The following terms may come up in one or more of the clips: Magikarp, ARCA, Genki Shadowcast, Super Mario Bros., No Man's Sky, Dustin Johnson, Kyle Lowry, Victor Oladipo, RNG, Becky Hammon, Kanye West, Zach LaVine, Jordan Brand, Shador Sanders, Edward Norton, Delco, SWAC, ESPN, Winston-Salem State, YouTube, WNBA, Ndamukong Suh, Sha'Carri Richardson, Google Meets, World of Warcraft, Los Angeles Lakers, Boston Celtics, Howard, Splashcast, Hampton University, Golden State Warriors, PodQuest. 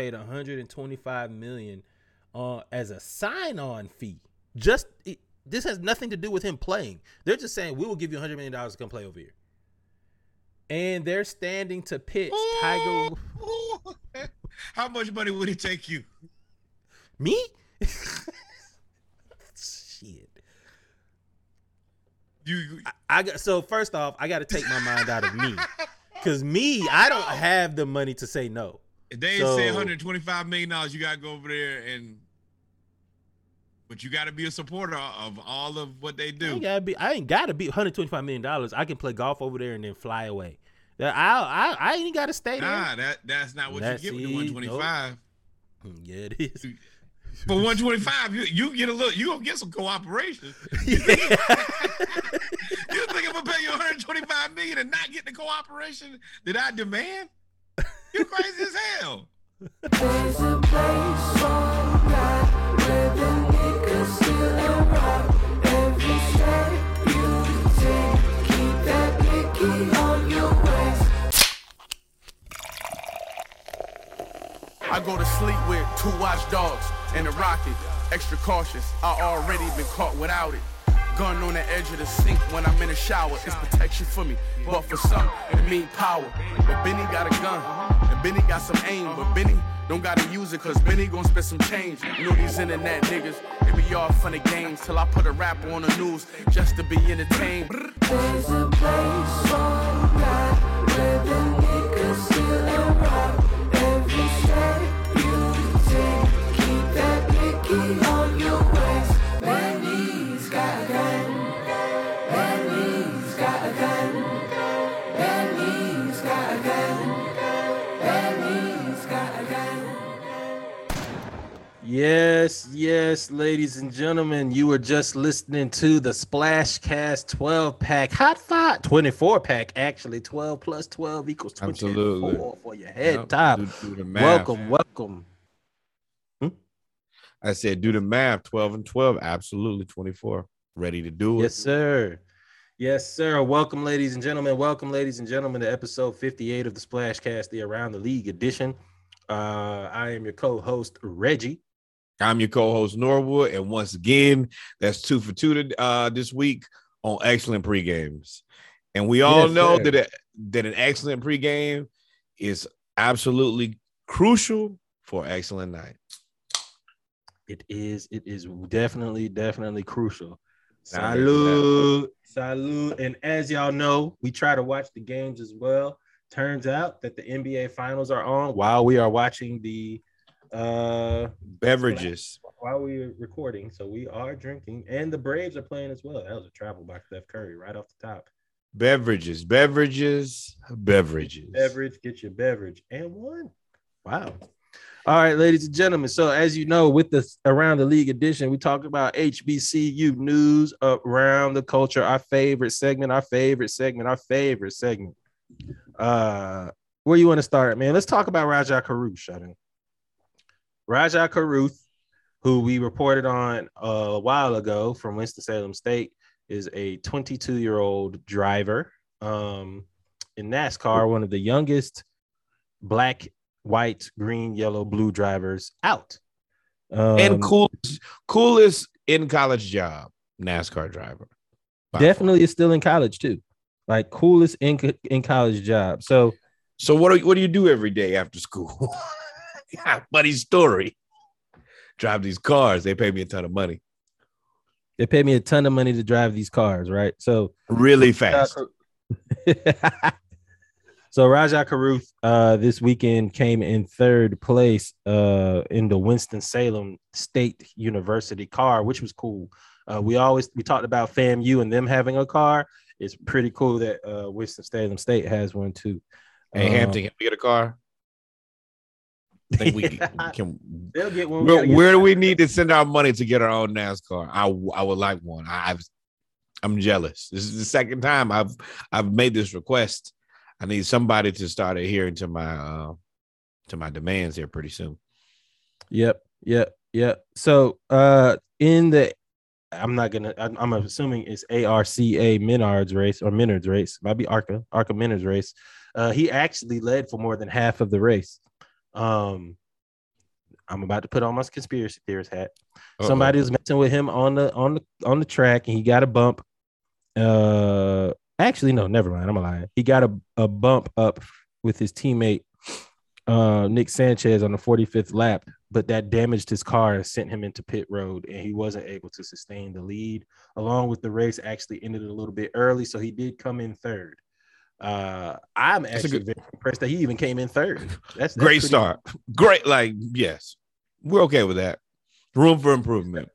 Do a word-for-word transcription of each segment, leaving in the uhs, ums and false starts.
paid one hundred twenty-five million dollars uh, as a sign-on fee. Just it, this has nothing to do with him playing. They're just saying, we will give you one hundred million dollars to come play over here. And they're standing to pitch Tiger. How much money would it take you? Me? Shit. You. I, I so first off, I got to take my mind out of me, because me, I don't have the money to say no. If they so, say one hundred twenty-five million dollars, you got to go over there and. But you got to be a supporter of all of what they do. I ain't got to be, I ain't gotta be one hundred twenty-five million dollars. I can play golf over there and then fly away. I I, I ain't got to stay there. Nah, that, that's not what that's you get with the one hundred twenty-five. Nope. Yeah, it is. For one hundred twenty-five, you, you get a little, you gonna get some cooperation. You think I'm gonna pay you one hundred twenty-five million dollars and not get the cooperation that I demand? You crazy as hell. There's a place on that where the niggas still around. Every step you take, keep that Nicky on your waist. I go to sleep with two watchdogs and a rocket. Extra cautious, I already been caught without it. Gun on the edge of the sink when I'm in the shower. It's protection for me, but for some, it mean power. But Benny got a gun. Benny got some aim, but Benny don't gotta use it, cause Benny gon' spend some change. You know these internet niggas, it be all funny games till I put a rapper on the news just to be entertained. There's a place on that where the niggas still around. Every step you take, keep that Nicky on your waist. Benny's got a gun. Benny's got a gun. Benny's got a gun. Yes, yes, ladies and gentlemen, you were just listening to the Splashcast twelve pack, Hot Five, twenty-four pack, actually. twelve plus twelve equals twenty-four. Absolutely. For your head yep. top. Do, do welcome, welcome. Hmm? I said, do the math, twelve and twelve, absolutely twenty-four. Ready to do it. Yes, sir. Yes, sir. Welcome, ladies and gentlemen. Welcome, ladies and gentlemen, to episode fifty-eight of the Splashcast, the Around the League edition. Uh, I am your co-host, Reggie. I'm your co-host, Norwood, and once again, that's two for two uh, this week on excellent pregames. And we all yes, know sir. that a, that an excellent pregame is absolutely crucial for an excellent night. It is. It is definitely, definitely crucial. Salud. Salud. And as y'all know, we try to watch the games as well. Turns out that the N B A Finals are on while we are watching the Uh, beverages while we were recording, so we are drinking, and the Braves are playing as well. That was a travel by Steph Curry right off the top. Beverages, beverages, beverages. Beverage, get your beverage, and one. Wow. All right, ladies and gentlemen. So as you know, with the Around the League edition, we talk about H B C U news around the culture. Our favorite segment. Our favorite segment. Our favorite segment. Uh, where you want to start, man? Let's talk about Raja Karuth. I think. Raja Karuth, who we reported on a while ago from Winston-Salem State, is a twenty-two-year-old driver um, in NASCAR, one of the youngest black, white, green, yellow, blue drivers out. Um, and coolest, coolest in-college job, NASCAR driver. Definitely far. Is still in college, too. Like, coolest in, in college job. So, so what, do, what do you do every day after school? Funny story. Drive these cars. They pay me a ton of money. They pay me a ton of money to drive these cars, right? So really fast. So Raja Karuth uh, this weekend came in third place uh, in the Winston-Salem State University car, which was cool. Uh, we always we talked about FAMU and them having a car. It's pretty cool that uh, Winston-Salem State has one too. Hey um, Hampton, can we get a car? I think we can. They'll get one. Where, where do we need to send our money to get our own NASCAR? I I would like one. I, I've, I'm jealous. This is the second time I've I've made this request. I need somebody to start adhering to my uh, to my demands here pretty soon. Yep, yep, yep. So uh, in the, I'm not gonna. I'm, I'm assuming it's ARCA Menard's race or Menard's race. Might be Arca Arca Menard's race. Uh, he actually led for more than half of the race. Um, I'm about to put on my conspiracy theorist hat. Uh-oh. Somebody was messing with him on the on the on the track, and he got a bump. Uh, actually, no, never mind. I'm lying. He got a, a bump up with his teammate uh, Nick Sanchez on the forty-fifth lap, but that damaged his car and sent him into pit road, and he wasn't able to sustain the lead. Along with the race, actually ended a little bit early, so he did come in third. Uh, I'm actually good, very impressed that he even came in third. That's, that's great pretty, start. Great, like yes, we're okay with that. Room for improvement.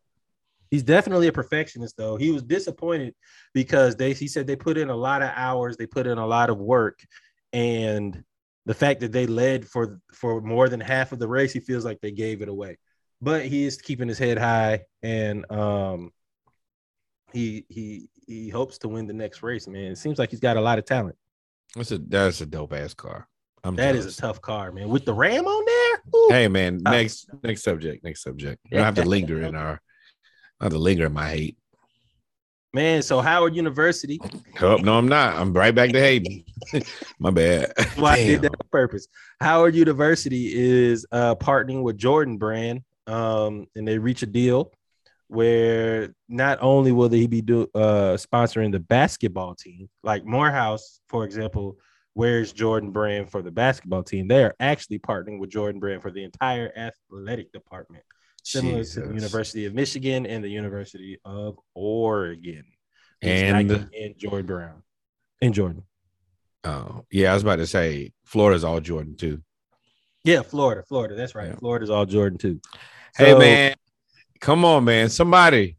He's definitely a perfectionist, though. He was disappointed because they he said they put in a lot of hours, they put in a lot of work, and the fact that they led for for more than half of the race, he feels like they gave it away. But he is keeping his head high, and um, he he he hopes to win the next race. Man, it seems like he's got a lot of talent. That's a that's a dope ass car. I'm that jealous. Is a tough car, man. With the Ram on there. Ooh. Hey, man. Next oh. next subject. Next subject. I have to linger in our. I have to linger in my hate. Man, so Howard University. Oh, no, I'm not. I'm right back to hating. My bad. Well, I did that on purpose. Howard University is uh, partnering with Jordan Brand, um, and they reach a deal where not only will they be do, uh, sponsoring the basketball team, like Morehouse, for example, wears Jordan Brand for the basketball team. They are actually partnering with Jordan Brand for the entire athletic department, similar Jesus. to the University of Michigan and the University of Oregon. And, and Jordan Brown. And Jordan. Oh, yeah, I was about to say Florida's all Jordan, too. Yeah, Florida, Florida. That's right. Yeah. Florida's all Jordan, too. So, hey, man. Come on, man. Somebody.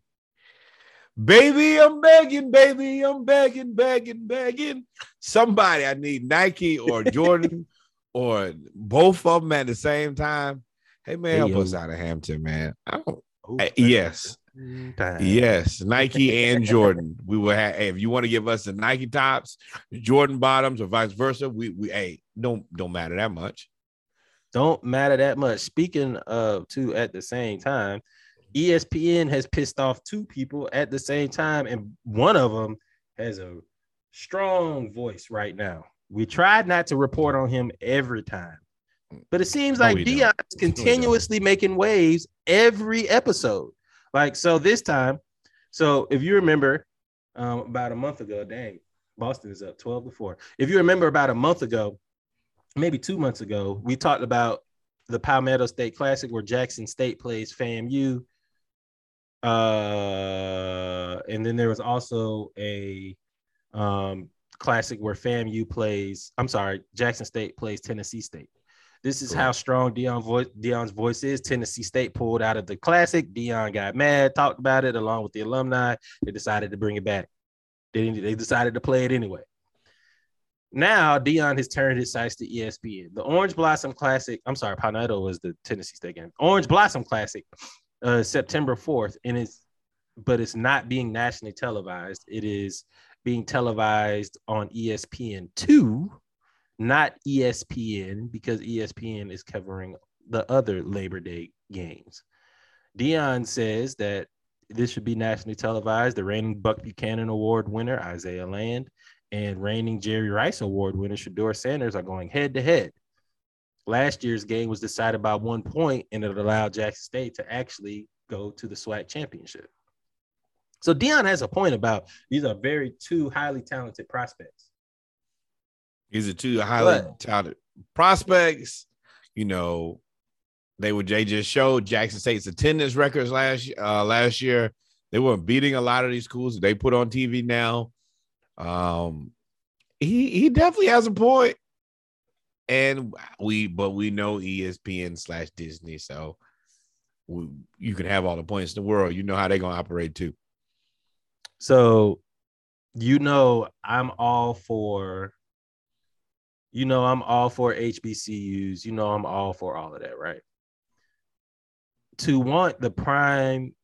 Baby, I'm begging, baby. I'm begging, begging, begging. Somebody, I need Nike or Jordan or both of them at the same time. Hey, man, hey, help yo. us out of Hampton, man. I don't, Ooh, I, yes. Time. Yes, Nike and Jordan. We will have, hey, if you want to give us the Nike tops, Jordan bottoms, or vice versa, we, we hey, don't, don't matter that much. Don't matter that much. Speaking of two at the same time, E S P N has pissed off two people at the same time, and one of them has a strong voice right now. We tried not to report on him every time, but it seems like no, Deion is continuously no, making waves every episode. Like, so this time, so if you remember um, about a month ago, dang, Boston is up twelve to four. If you remember about a month ago, maybe two months ago, we talked about the Palmetto State Classic where Jackson State plays F A M U. Uh, and then there was also a um, classic where FAMU plays, I'm sorry, Jackson State plays Tennessee State. This is cool. How strong Deion voice, Deion's voice is. Tennessee State pulled out of the classic. Deion got mad, talked about it along with the alumni. They decided to bring it back. They, they decided to play it anyway. Now Deion has turned his sights to E S P N. The Orange Blossom Classic, I'm sorry, Palmetto was the Tennessee State game. Orange Blossom Classic. Uh, September fourth, and it's but it's not being nationally televised. It is being televised on E S P N two, not E S P N, because E S P N is covering the other Labor Day games. Deion says that this should be nationally televised. The reigning Buck Buchanan Award winner, Isaiah Land, and reigning Jerry Rice Award winner, Shador Sanders, are going head-to-head. Last year's game was decided by one point, and it allowed Jackson State to actually go to the SWAC championship. So Deion has a point about these are very two highly talented prospects. These are two highly but, talented prospects. You know, they were Jay just showed Jackson State's attendance records last uh, last year. They were beating a lot of these schools that they put on T V now. Um, he he definitely has a point. And we, but we know E S P N slash Disney, so we, you can have all the points in the world. You know how they're gonna operate too. So, you know, I'm all for, you know, I'm all for H B C Us. You know, I'm all for all of that, right? To want the prime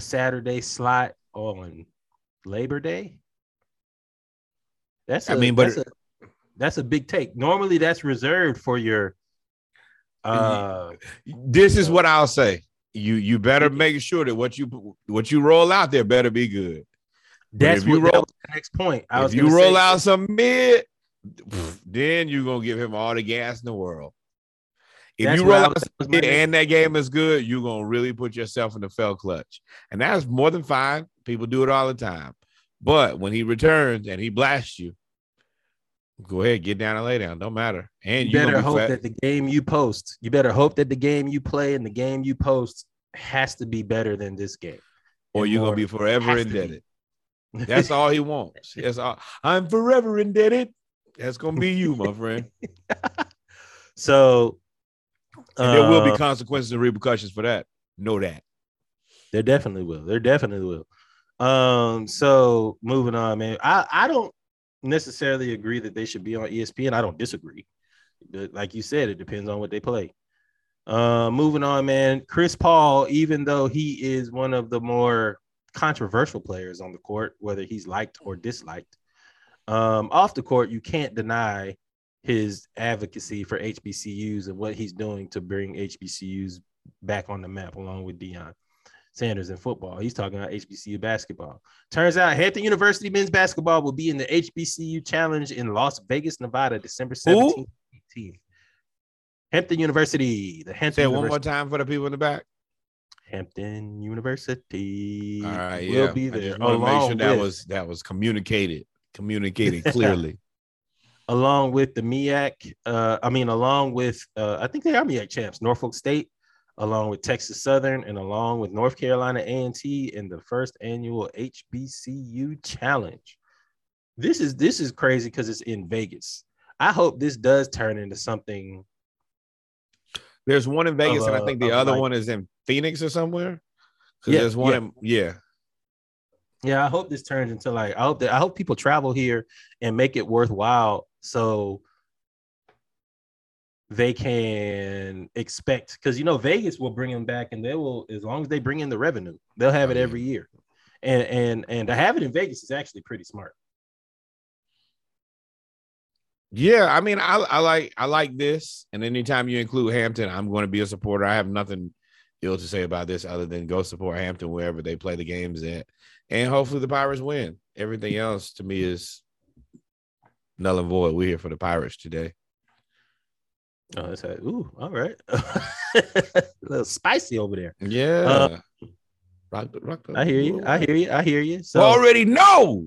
Saturday slot on Labor Day. That's a, I mean, but. That's a, That's a big take. Normally, that's reserved for your. Uh, this is what I'll say. You you better make sure that what you what you roll out there better be good. That's what roll, that was the next point. I if was you roll say, out some mid, then you're gonna give him all the gas in the world. If that's you realize that kid and that game is good, you're going to really put yourself in the fell clutch. And that's more than fine. People do it all the time. But when he returns and he blasts you, go ahead, get down and lay down. Don't matter. And you better hope flat. that the game you post, you better hope that the game you play and the game you post has to be better than this game. Or you're going to be forever indebted. Be. That's all he wants. That's all. I'm forever indebted. That's going to be you, my friend. So and there uh, will be consequences and repercussions for that. Know that. There definitely will. There definitely will. Um, so moving on, man. I, I don't necessarily agree that they should be on E S P N. I don't disagree. But like you said, it depends on what they play. Uh, moving on, man. Chris Paul, even though he is one of the more controversial players on the court, whether he's liked or disliked, um, off the court, you can't deny his advocacy for H B C Us and what he's doing to bring H B C Us back on the map, along with Deion Sanders in football. He's talking about H B C U basketball. Turns out Hampton University men's basketball will be in the H B C U Challenge in Las Vegas, Nevada, December seventeenth and eighteenth. Hampton University. The Hampton Say it University. One more time for the people in the back. Hampton University. All right, will yeah. be there. I just want to make sure that was, that was communicated, communicated clearly. Along with the MEAC, uh, I mean, along with, uh, I think they are MEAC champs, Norfolk State, along with Texas Southern, and along with North Carolina A and T in the first annual H B C U Challenge. This is this is crazy because it's in Vegas. I hope this does turn into something. There's one in Vegas, of, and I think the other like, one is in Phoenix or somewhere. Yeah, there's one. Yeah. In, yeah. Yeah, I hope this turns into like I hope that I hope people travel here and make it worthwhile so they can expect, because you know Vegas will bring them back, and they will, as long as they bring in the revenue, they'll have it every year. And and and to have it in Vegas is actually pretty smart. Yeah, I mean, I, I like I like this, and anytime you include Hampton, I'm going to be a supporter. I have nothing ill to say about this other than go support Hampton wherever they play the games at. And hopefully the Pirates win. Everything else to me is null and void. We're here for the Pirates today. Oh, that's like, ooh, all right. A little spicy over there. Yeah. Uh, rock the, rock the, I hear you. I hear you. I hear you. So, already know.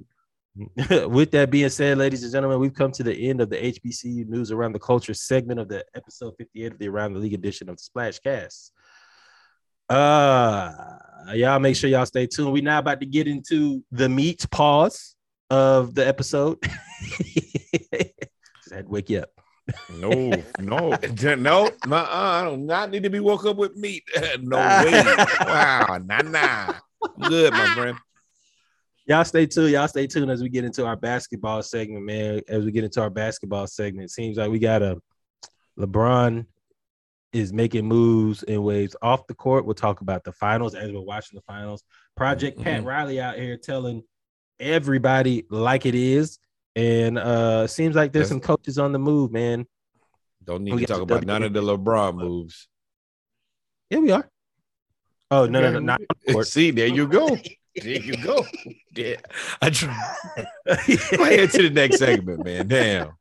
With that being said, ladies and gentlemen, we've come to the end of the H B C U News Around the Culture segment of the episode fifty-eight of the Around the League edition of the Splashcast. Uh, y'all make sure y'all stay tuned. We're now about to get into the meat pause of the episode. Just had to wake you up. No, no, no, no, I do not need to be woke up with meat. No way. Wow, nah, nah. I'm good, my friend. Y'all stay tuned. Y'all stay tuned as we get into our basketball segment, man. As we get into our basketball segment, it seems like we got a LeBron is making moves and waves off the court. We'll talk about the finals as we're watching the finals. Project mm-hmm. Pat Riley out here telling everybody like it is. And uh seems like there's That's, some coaches on the move, man. Don't need we to talk about w- none of the LeBron moves. Yeah, we are. Oh, no, no, no. Not See, there you go. There you go. Yeah. I try. Go ahead to the next segment, man. Damn.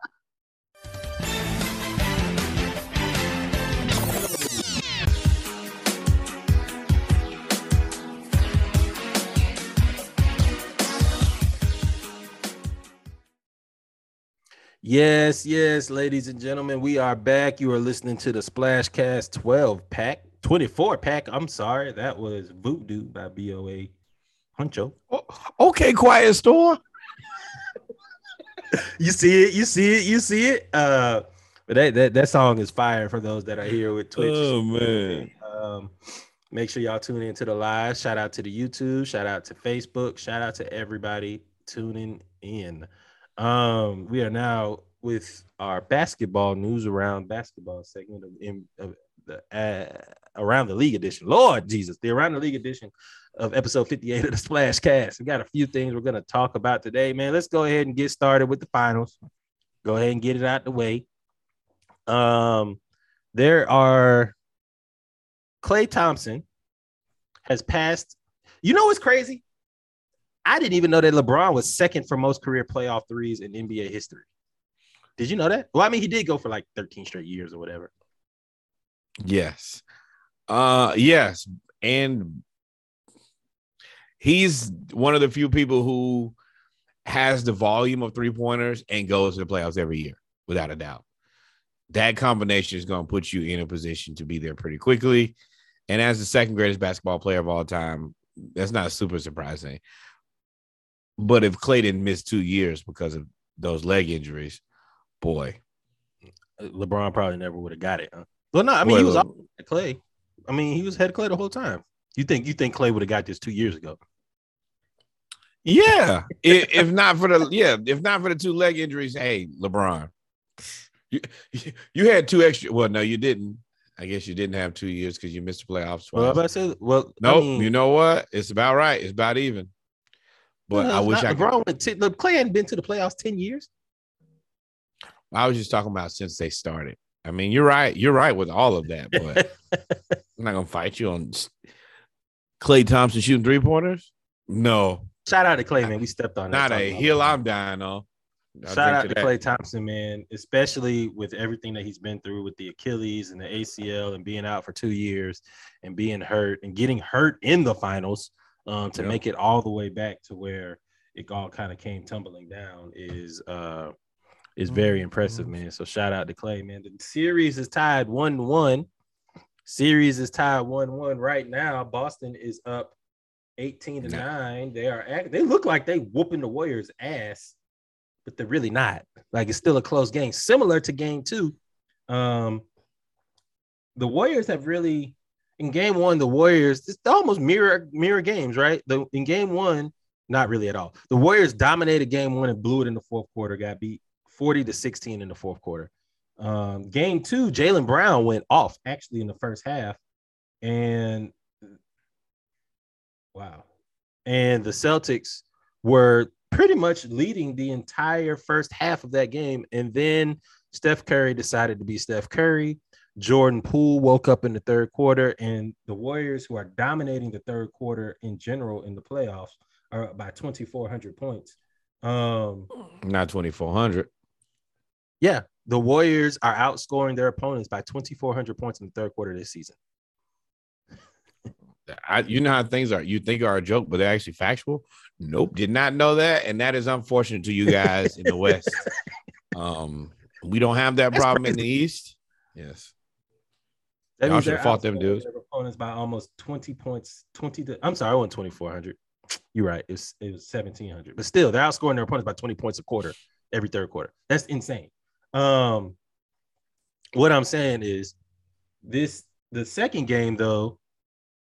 Yes, yes, ladies and gentlemen, we are back. You are listening to the Splashcast twelve pack, twenty-four pack. I'm sorry, that was Voodoo by B O A Huncho. Oh, okay, Quiet Storm. You see it, you see it, you see it. Uh, but that, that that song is fire for those that are here with Twitch. Oh man. Um, make sure y'all tune into the live. Shout out to the YouTube, shout out to Facebook, shout out to everybody tuning in. Um, we are now with our basketball news around basketball segment of, of the uh, Around the League edition. Lord Jesus, the Around the League edition of episode fifty-eight of the Splashcast. We got a few things we're going to talk about today, man. Let's go ahead and get started with the finals. Go ahead and get it out the way. Um, there are Klay Thompson has passed. You know what's crazy? I didn't even know that LeBron was second for most career playoff threes in N B A history. Did you know that? Well, I mean, he did go for like thirteen straight years or whatever. Yes. Uh, yes. And he's one of the few people who has the volume of three-pointers and goes to the playoffs every year, without a doubt. That combination is going to put you in a position to be there pretty quickly. And as the second greatest basketball player of all time, that's not super surprising. But if Klay didn't miss two years because of those leg injuries, boy. LeBron probably never would have got it. Huh? Well, no, I mean, boy, he was Le- at Klay. I mean, he was head Klay the whole time. You think you think Klay would have got this two years ago? Yeah. if, if not for the yeah, if not for the two leg injuries, hey, LeBron. You, you had two extra. Well, no, you didn't. I guess you didn't have two years because you missed the playoffs twice. Well, I said, well, nope. I mean, you know what? It's about right. It's about even. But no, I wish I could. Went to, the Klay hadn't been to the playoffs ten years. I was just talking about since they started. I mean, you're right. You're right with all of that, but I'm not gonna fight you on Klay Thompson shooting three pointers. No. Shout out to Klay, man. We stepped on that. Not a hill I'm dying on. I'll Shout out to that. Klay Thompson, man, especially with everything that he's been through with the Achilles and the A C L and being out for two years and being hurt and getting hurt in the finals um, to yep. make it all the way back to where it all kind of came tumbling down is uh, is very impressive, man. So shout out to Klay, man. The series is tied one one. Series is tied one one right now. Boston is up eighteen to nine. They are they look like they whooping the Warriors' ass. But they're really not. Like, it's still a close game, similar to game two. Um, the Warriors have really, in game one, the Warriors, it's almost mirror mirror games, right? The, in game one, not really at all. The Warriors dominated game one and blew it in the fourth quarter, got beat forty to sixteen in the fourth quarter. Um, game two, Jaylen Brown went off, actually, in the first half. And, wow. And the Celtics were pretty much leading the entire first half of that game. And then Steph Curry decided to be Steph Curry. Jordan Poole woke up in the third quarter, and the Warriors, who are dominating the third quarter in general in the playoffs, are up by twenty-four hundred points. Um, Not twenty-four hundred. Yeah. The Warriors are outscoring their opponents by twenty-four hundred points in the third quarter this season. I, you know how things are. You think are a joke, but they're actually factual. Nope, did not know that, and that is unfortunate to you guys in the West. Um, we don't have that That's problem crazy. In the East. Yes, that y'all should have fought them dudes. Opponents by almost twenty points. Twenty. To, I'm sorry, I won twenty-four hundred. You're right. It was it was seventeen hundred, but still, they're outscoring their opponents by twenty points a quarter every third quarter. That's insane. Um, what I'm saying is this: the second game though.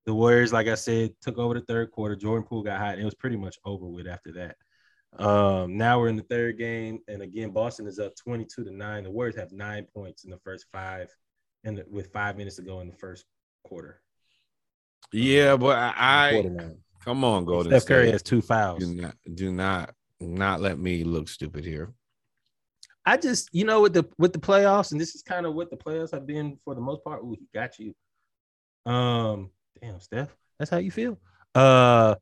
The Warriors, like I said, took over the third quarter. Jordan Poole got hot, and it was pretty much over with after that. Um, now we're in the third game, and again, Boston is up twenty-two to nine. The Warriors have nine points in the first five, and with five minutes to go in the first quarter. Yeah, um, but I, I come on, Golden State. Steph Curry has two fouls. Do not, do not, not let me look stupid here. I just, you know, with the with the playoffs, and this is kind of what the playoffs have been for the most part. Ooh, he got you. Um. Damn, Steph, that's how you feel. Uh,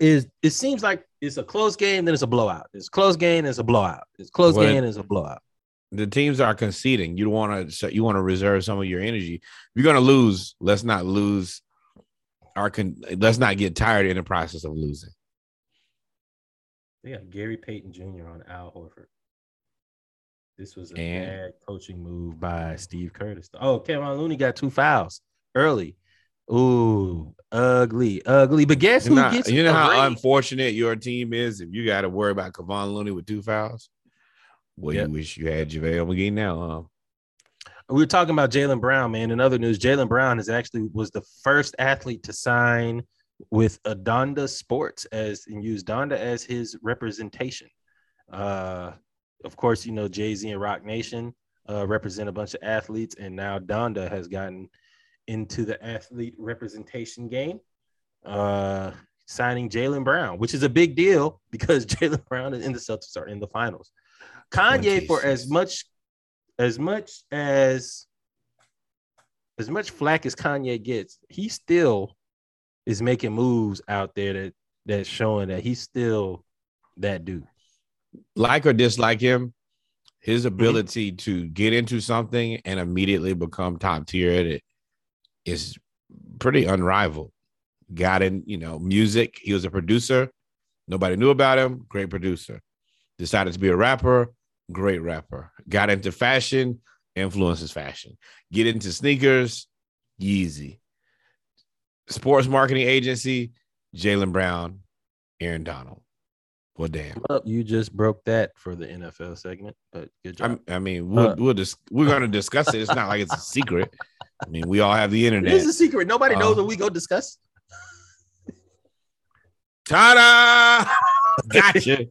is it seems like it's a close game, then it's a blowout. It's a close game, it's a blowout. It's a close well, game, it's a blowout. The teams are conceding. You want to you want to reserve some of your energy. If you're gonna lose, let's not lose. Our con- let's not get tired in the process of losing. They got Gary Payton Junior on Al Horford. This was a and, bad coaching move by Steve Curtis. Oh, Kevon Looney got two fouls early. Ooh, ugly, ugly. But guess who not, gets you know how rating? Unfortunate your team is if you got to worry about Kevon Looney with two fouls? Well, yep. You wish you had JaVale McGee now, huh? We were talking about Jaylen Brown, man. In other news, Jaylen Brown is actually was the first athlete to sign with Donda Sports as and use Donda as his representation. Uh, of course, you know, Jay-Z and Rock Nation uh, represent a bunch of athletes, and now Donda has gotten into the athlete representation game, uh, signing Jaylen Brown, which is a big deal because Jaylen Brown and the Celtics are in the finals. Kanye, for as much as much as as much flack as Kanye gets, he still is making moves out there that that's showing that he's still that dude. Like or dislike him, His ability mm-hmm. to get into something and immediately become top tier at it is pretty unrivaled. Got in, you know, music. He was a producer. Nobody knew about him. Great producer. Decided to be a rapper. Great rapper. Got into fashion. Influences fashion. Get into sneakers. Yeezy. Sports marketing agency. Jaylen Brown. Aaron Donald. Well, damn. Well, you just broke that for the N F L segment, but good job. I, I mean, we'll, uh. we'll dis- we're going to discuss it. It's not like it's a secret. I mean, we all have the internet. It is a secret. Nobody um, knows what we go discuss. Ta-da! Gotcha.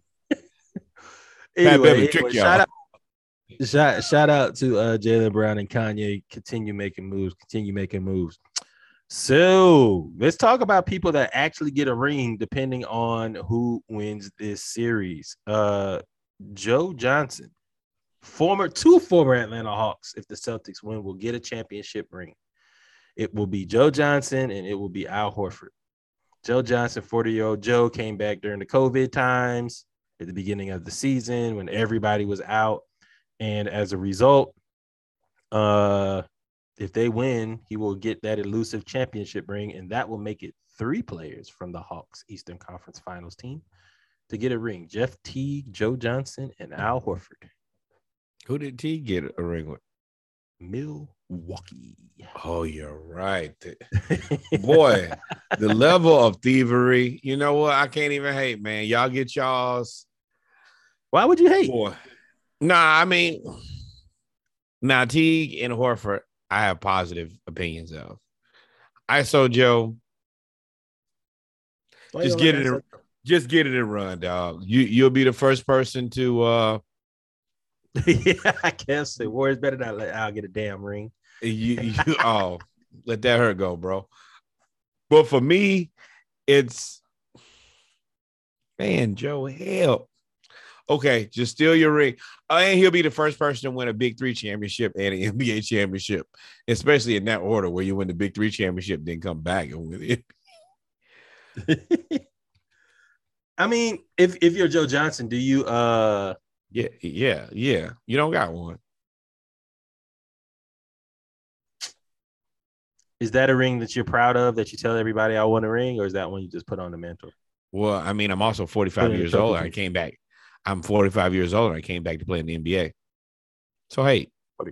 anyway, anyway, trick y'all. Shout, out, shout, shout out to uh, Jaylen Brown and Kanye. Continue making moves. Continue making moves. So let's talk about people that actually get a ring depending on who wins this series. Uh, Joe Johnson, former two former Atlanta Hawks, if the Celtics win, will get a championship ring. It will be Joe Johnson and it will be Al Horford. Joe Johnson, forty-year-old Joe, came back during the COVID times at the beginning of the season when everybody was out. And as a result, uh, if they win, he will get that elusive championship ring, and that will make it three players from the Hawks Eastern Conference Finals team to get a ring. Jeff Teague, Joe Johnson, and Al Horford. Who did Teague get a ring with? Milwaukee. Oh, you're right. Boy, the level of thievery. You know what? I can't even hate, man. Y'all get y'all's. Why would you hate? Boy. Nah, I mean, nah, Teague and Horford. I have positive opinions of. I so Joe. Just get it, and, just get it and run, dog. You you'll be the first person to. uh Yeah, I guess the Warriors better not let I'll get a damn ring. You, you oh, let that hurt go, bro. But for me, it's man, Joe, help. Okay, just steal your ring. Uh, and he'll be the first person to win a Big Three championship and an N B A championship, especially in that order where you win the Big Three championship, then come back and win it. I mean, if if you're Joe Johnson, do you? Uh... Yeah, yeah, yeah. You don't got one. Is that a ring that you're proud of that you tell everybody I want a ring, or is that one you just put on the mantle? Well, I mean, I'm also forty-five years old. I came back. I'm forty-five years old and I came back to play in the N B A. So, hey. No,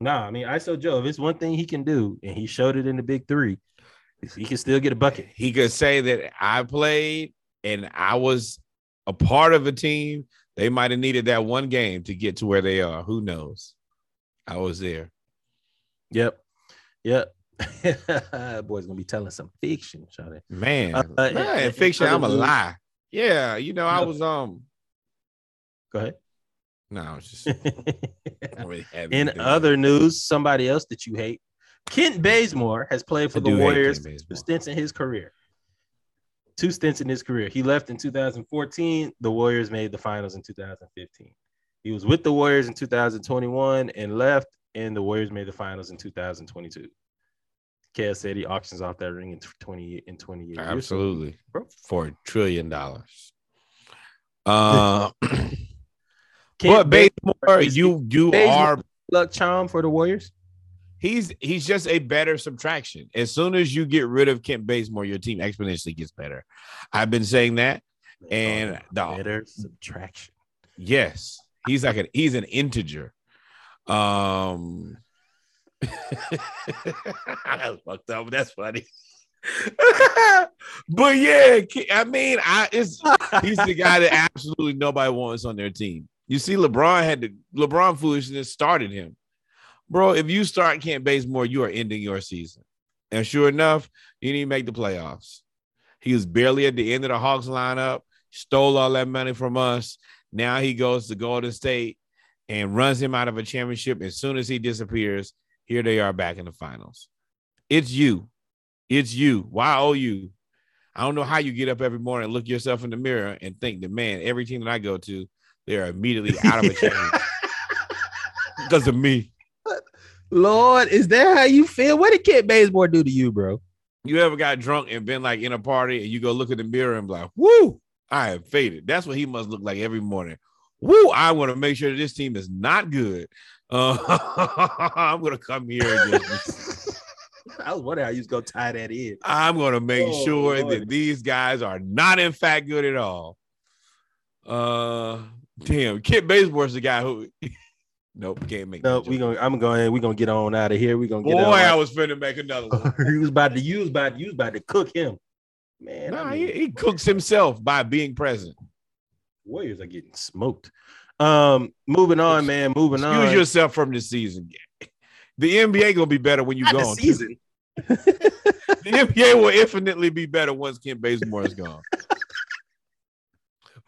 nah, I mean, I S O Joe, if it's one thing he can do, and he showed it in the Big Three, he can still get a bucket. He could say that I played and I was a part of a team. They might have needed that one game to get to where they are. Who knows? I was there. Yep. Yep. Boy's going to be telling some fiction, Charlie. Man. Uh, Man it, it, fiction, I'm a lie. Yeah, you know, I was um. Go ahead. No, I was just. I really In other news, somebody else that you hate, Kent Bazemore has played for I the Warriors two stints in his career. Two stints in his career. He left in two thousand fourteen. The Warriors made the finals in two thousand fifteen. He was with the Warriors in two thousand twenty-one and left, and the Warriors made the finals in two thousand twenty-two. K S said he auctions off that ring in twenty in twenty years. Absolutely, for a trillion dollars. Uh, but Bazemore, you you are luck charm for the Warriors. He's he's just a better subtraction. As soon as you get rid of Kent Bazemore, your team exponentially gets better. I've been saying that, and the better subtraction. Yes, he's like an he's an integer. Um. That's fucked up. That's funny. But yeah, I mean, I it's he's the guy that absolutely nobody wants on their team. You see, LeBron had to LeBron foolishness started him, bro. If you start Kent Bazemore, you are ending your season. And sure enough, you didn't make the playoffs. He was barely at the end of the Hawks lineup. Stole all that money from us. Now he goes to Golden State and runs him out of a championship. As soon as he disappears. Here they are back in the finals. It's you. It's you. Why owe you? I don't know how you get up every morning and look yourself in the mirror and think that, man, every team that I go to, they're immediately out of a challenge. Because of me. Lord, is that how you feel? What did Kent Bazemore do to you, bro? You ever got drunk and been like in a party and you go look in the mirror and be like, woo, I have faded. That's what he must look like every morning. woo, I want to make sure that this team is not good. Uh, I'm going to come here and just... I was wondering how you was going to tie that in. I'm going to make oh, sure Lord. that these guys are not, in fact, good at all. Uh, damn, Kent Bazemore is the guy who... Nope, can't make nope, we gonna. I'm going. We're gonna get on out of here. We're gonna get Boy, on. I was finna make another one. He was about to use, about to use, about to cook him. Man, nah, I mean, he, he cooks himself by being present. Warriors are getting smoked. Um, moving on, man. Moving Excuse on. Excuse yourself from this season. The N B A gonna be better when you Not gone. The season. The N B A will infinitely be better once Kent Bazemore is gone.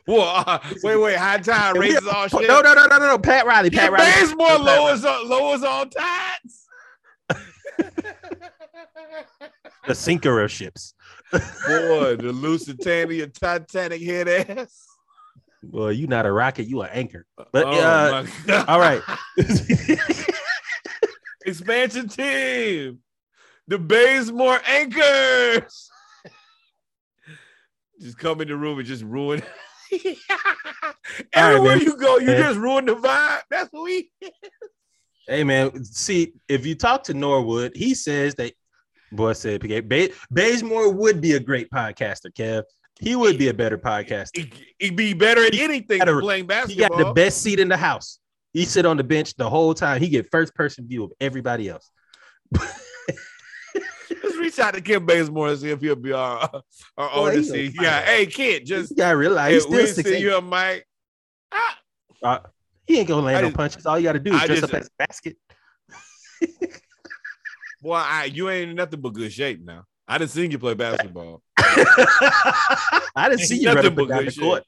Well, uh, wait, wait, high tide raises all shit. No, no, no, no, no, Pat Riley, Pat Riley. Bazemore lowers, lowers all tides. The sinker of ships. Boy, the Lusitania Titanic head ass. Boy, you not a rocket, you an anchor. But oh, uh, all right. Expansion team, the Bazemore anchors. Just come in the room and just ruin. Everywhere right, you go, you man. just ruin the vibe. That's who he is. Hey, man. See, if you talk to Norwood, he says that, boy said, ba- Bazemore would be a great podcaster, Kev. He would be a better podcaster. He'd he, he be better at he anything than playing basketball. He got the best seat in the house. He sit on the bench the whole time. He get first-person view of everybody else. Reach out to Kent Bazemore and see if he'll be our, our oh, Odyssey. Yeah, hey, Kent, just yeah, realize we see you, Mike. Ah. Uh, he ain't gonna land no punches. All you gotta do is I dress just, up as a basket. Boy, I, you ain't in nothing but good shape now. I didn't see you play basketball. I didn't see you running up and down the court.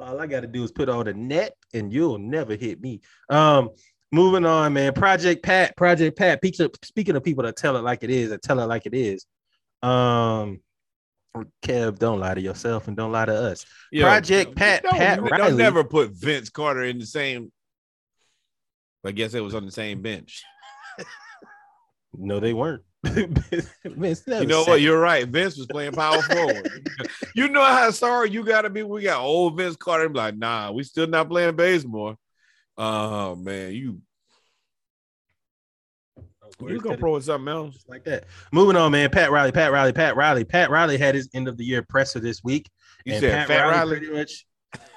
All I gotta do is put on a net, and you'll never hit me. Um. Moving on, man. Project Pat, Project Pat. Speaking of people that tell it like it is, that tell it like it is. Um, Kev, don't lie to yourself and don't lie to us. Yo, Project Pat, don't, Pat don't Riley. Never put Vince Carter in the same. I guess it was on the same bench. No, they weren't. Vince, you know what? You're right. Vince was playing power forward. You know how sorry you got to be. We got old Vince Carter. I'm like, nah, we still not playing Bazemore. Oh man, you you gonna throw it something else just like that. Moving on, man. Pat Riley, Pat Riley, Pat Riley, Pat Riley had his end of the year presser this week. You and said Pat Fat Riley, pretty much.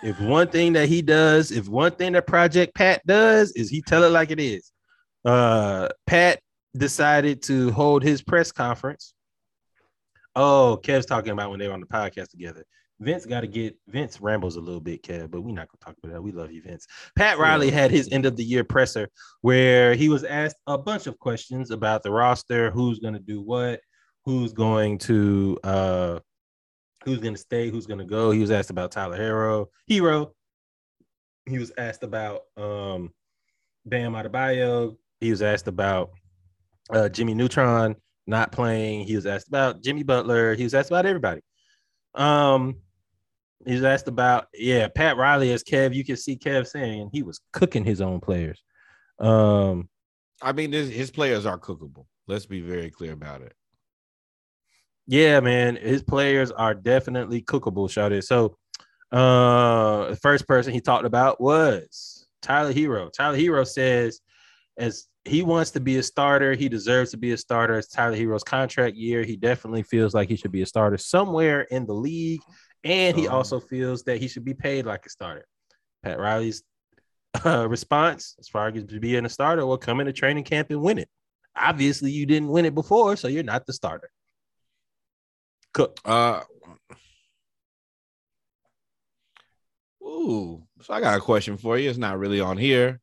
If one thing that he does, if one thing that Project Pat does, is he tell it like it is. Uh, Pat decided to hold his press conference. Oh, Kev's talking about when they were on the podcast together. Vince got to get Vince rambles a little bit, Kev, but we're not going to talk about that. We love you, Vince. Pat Riley had his end of the year presser where he was asked a bunch of questions about the roster, who's going to do what, who's going to uh, who's going to stay, who's going to go. He was asked about Tyler Herro, Hero. He was asked about um, Bam Adebayo. He was asked about uh, Jimmy Neutron not playing. He was asked about Jimmy Butler. He was asked about everybody. Um. He's asked about, yeah, Pat Riley, as Kev, you can see Kev saying he was cooking his own players. Um, I mean, this, his players are cookable. Let's be very clear about it. Yeah, man, his players are definitely cookable, shouted. So uh, the first person he talked about was Tyler Herro. Tyler Herro says as he wants to be a starter, he deserves to be a starter. It's Tyler Hero's contract year. He definitely feels like he should be a starter somewhere in the league. And he also feels that he should be paid like a starter. Pat Riley's uh, response, as far as being a starter, will come into training camp and win it. Obviously, you didn't win it before, so you're not the starter. Cook. Uh, ooh, so I got a question for you. It's not really on here,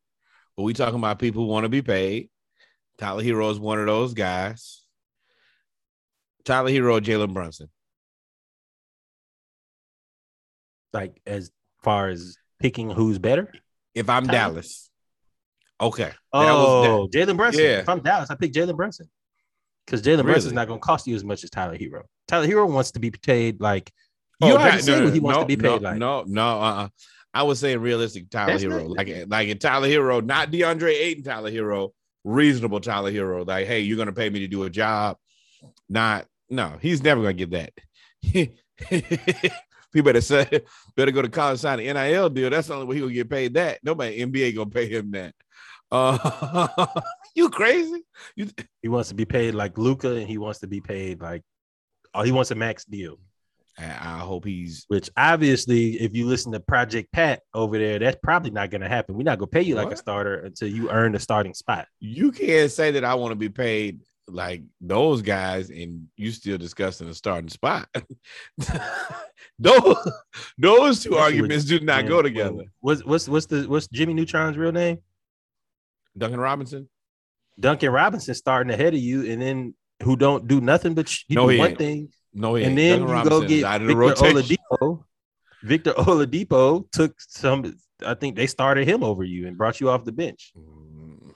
but we talking about people who want to be paid. Tyler Herro is one of those guys. Tyler Herro, Jalen Brunson. Like as far as picking who's better? If I'm Tyler. Dallas. Okay. Oh, Jalen Brunson. Yeah. If I'm Dallas, I pick Jalen Brunson. Because Jalen really? Brunson's not going to cost you as much as Tyler Herro. Tyler Herro wants to be paid like oh, you already no, no, what he wants no, to be paid no, like. No, no, uh-uh. I was saying realistic Tyler That's Herro. Not, like, like in Tyler Herro, not DeAndre Ayton Tyler Herro, reasonable Tyler Herro. Like, hey, you're going to pay me to do a job. Not, no, he's never going to get that. He better say, better go to college, sign an N I L deal. That's the only way he gonna get paid that. Nobody N B A gonna pay him that. Uh, you crazy? You, he wants to be paid like Luka, and he wants to be paid like, oh, he wants a max deal. I hope he's, which obviously, if you listen to Project Pat over there, that's probably not going to happen. We're not going to pay you what? like a starter until you earn a starting spot. You can't say that I want to be paid like those guys and you still discussing a starting spot. those those two that's arguments what, do not man, go together. What's what's what's the what's Jimmy Neutron's real name? Duncan Robinson. Duncan Robinson starting ahead of you, and then who don't do nothing but sh- no, do one ain't. thing. No, he and ain't. then Duncan you go get out of the Victor rotation. Oladipo. Victor Oladipo took some. I think they started him over you and brought you off the bench. Mm.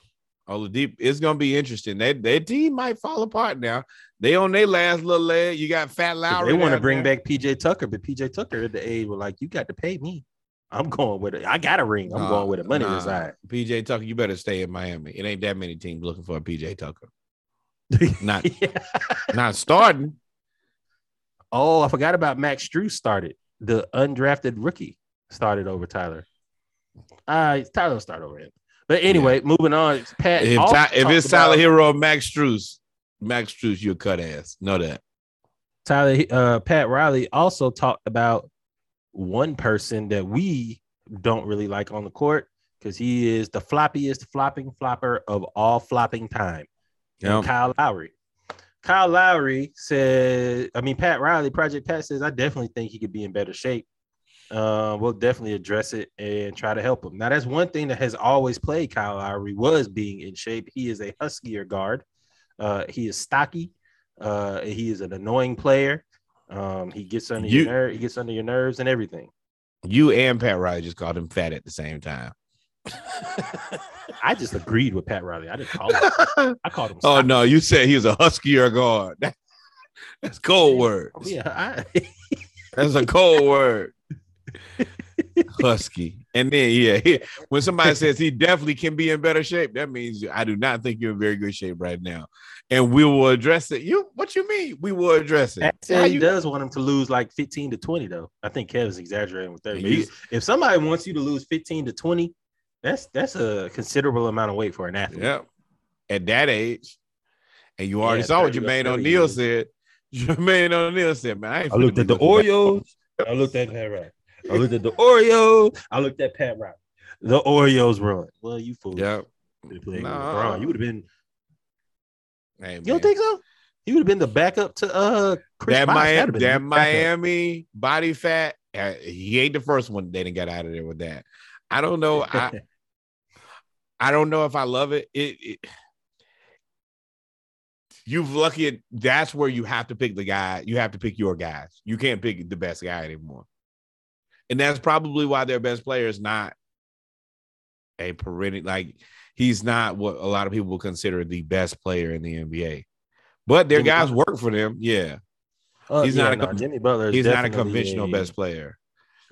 Oladipo, it's gonna be interesting. They, their team might fall apart now. They on their last little leg. You got Fat Lowry. They want to bring there. back P J Tucker, but P J Tucker at the age was like, you got to pay me. I'm going with it. I got a ring. I'm uh, going with it. Money nah, reside. P J Tucker, you better stay in Miami. It ain't that many teams looking for a P J Tucker. Not, yeah. not starting. Oh, I forgot about Max Strus started. The undrafted rookie started over Tyler. Uh, Tyler will start over him. But anyway, yeah. moving on. Pat, if, Ty, if it's about, Tyler Herro or Max Strus, Max Strus, you'll cut ass. Know that. Tyler, uh, Pat Riley also talked about one person that we don't really like on the court because he is the floppiest flopping flopper of all flopping time. Yep. Kyle Lowry. Kyle Lowry said, I mean, Pat Riley, Project Pat says, I definitely think he could be in better shape. Uh, we'll definitely address it and try to help him. Now, that's one thing that has always plagued Kyle Lowry was being in shape. He is a huskier guard. Uh, he is stocky. Uh, he is an annoying player. Um, he gets under you, your nerve. He gets under your nerves and everything. You and Pat Riley just called him fat at the same time. I just agreed with Pat Riley. I didn't call him. I called him. Stocky. Oh no, you said he was a huskier guard. That, that's cold word. Oh, yeah, I... that's a cold word. Husky. And then yeah, he, when somebody says he definitely can be in better shape, that means I do not think you're in very good shape right now. And we will address it. You what you mean? We will address it. He you... does want him to lose like fifteen to twenty, though. I think Kevin's exaggerating with thirty. You... If somebody wants you to lose fifteen to twenty, that's that's a considerable amount of weight for an athlete. Yeah. At that age, and you already yeah, saw what Jermaine O'Neal said. Jermaine O'Neal said, man, I, ain't I looked at the Oreos. I looked at that right. I looked at the Oreos. I looked at Pat Riley. The Oreos run. Well, you fool. Yeah. No. You would have been. Hey, you don't think so? He would have been the backup to uh Chris that Bosh. Miami, that that Miami body fat. Uh, he ain't the first one. They didn't get out of there with that. I don't know. I I don't know if I love it. It. it You've lucky. That's where you have to pick the guy. You have to pick your guys. You can't pick the best guy anymore. And that's probably why their best player is not a perennial. Like, he's not what a lot of people would consider the best player in the N B A. But their Jimmy guys Butler. work for them. Yeah. Uh, he's yeah, not a, no, Jimmy Butler he's not a conventional a best player.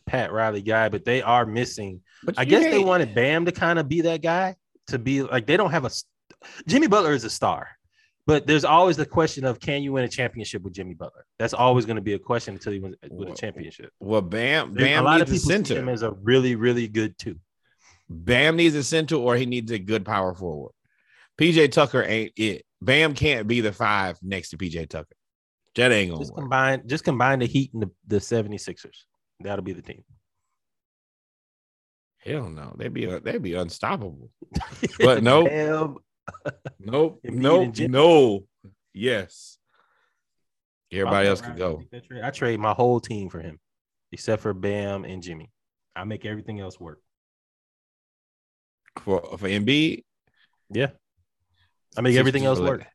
Pat Riley guy, but they are missing. But I guess they wanted Bam to kind of be that guy, to be like they don't have a – Jimmy Butler is a star. But there's always the question of, can you win a championship with Jimmy Butler? That's always going to be a question until he wins with a championship. Well, Bam, Bam a lot needs of people a center. See him as a really, really good two. Bam needs a center, or he needs a good power forward. P J Tucker ain't it. Bam can't be the five next to P J Tucker. That ain't going to work. Combine, just combine the Heat and the, the seventy-sixers. That'll be the team. Hell no. They'd be, they'd be unstoppable. But no. Nope. Nope, nope, no, yes. Everybody else could go. I trade my whole team for him, except for Bam and Jimmy. I make everything else work. For for Embiid? Yeah. I make Sixers everything else work. Let,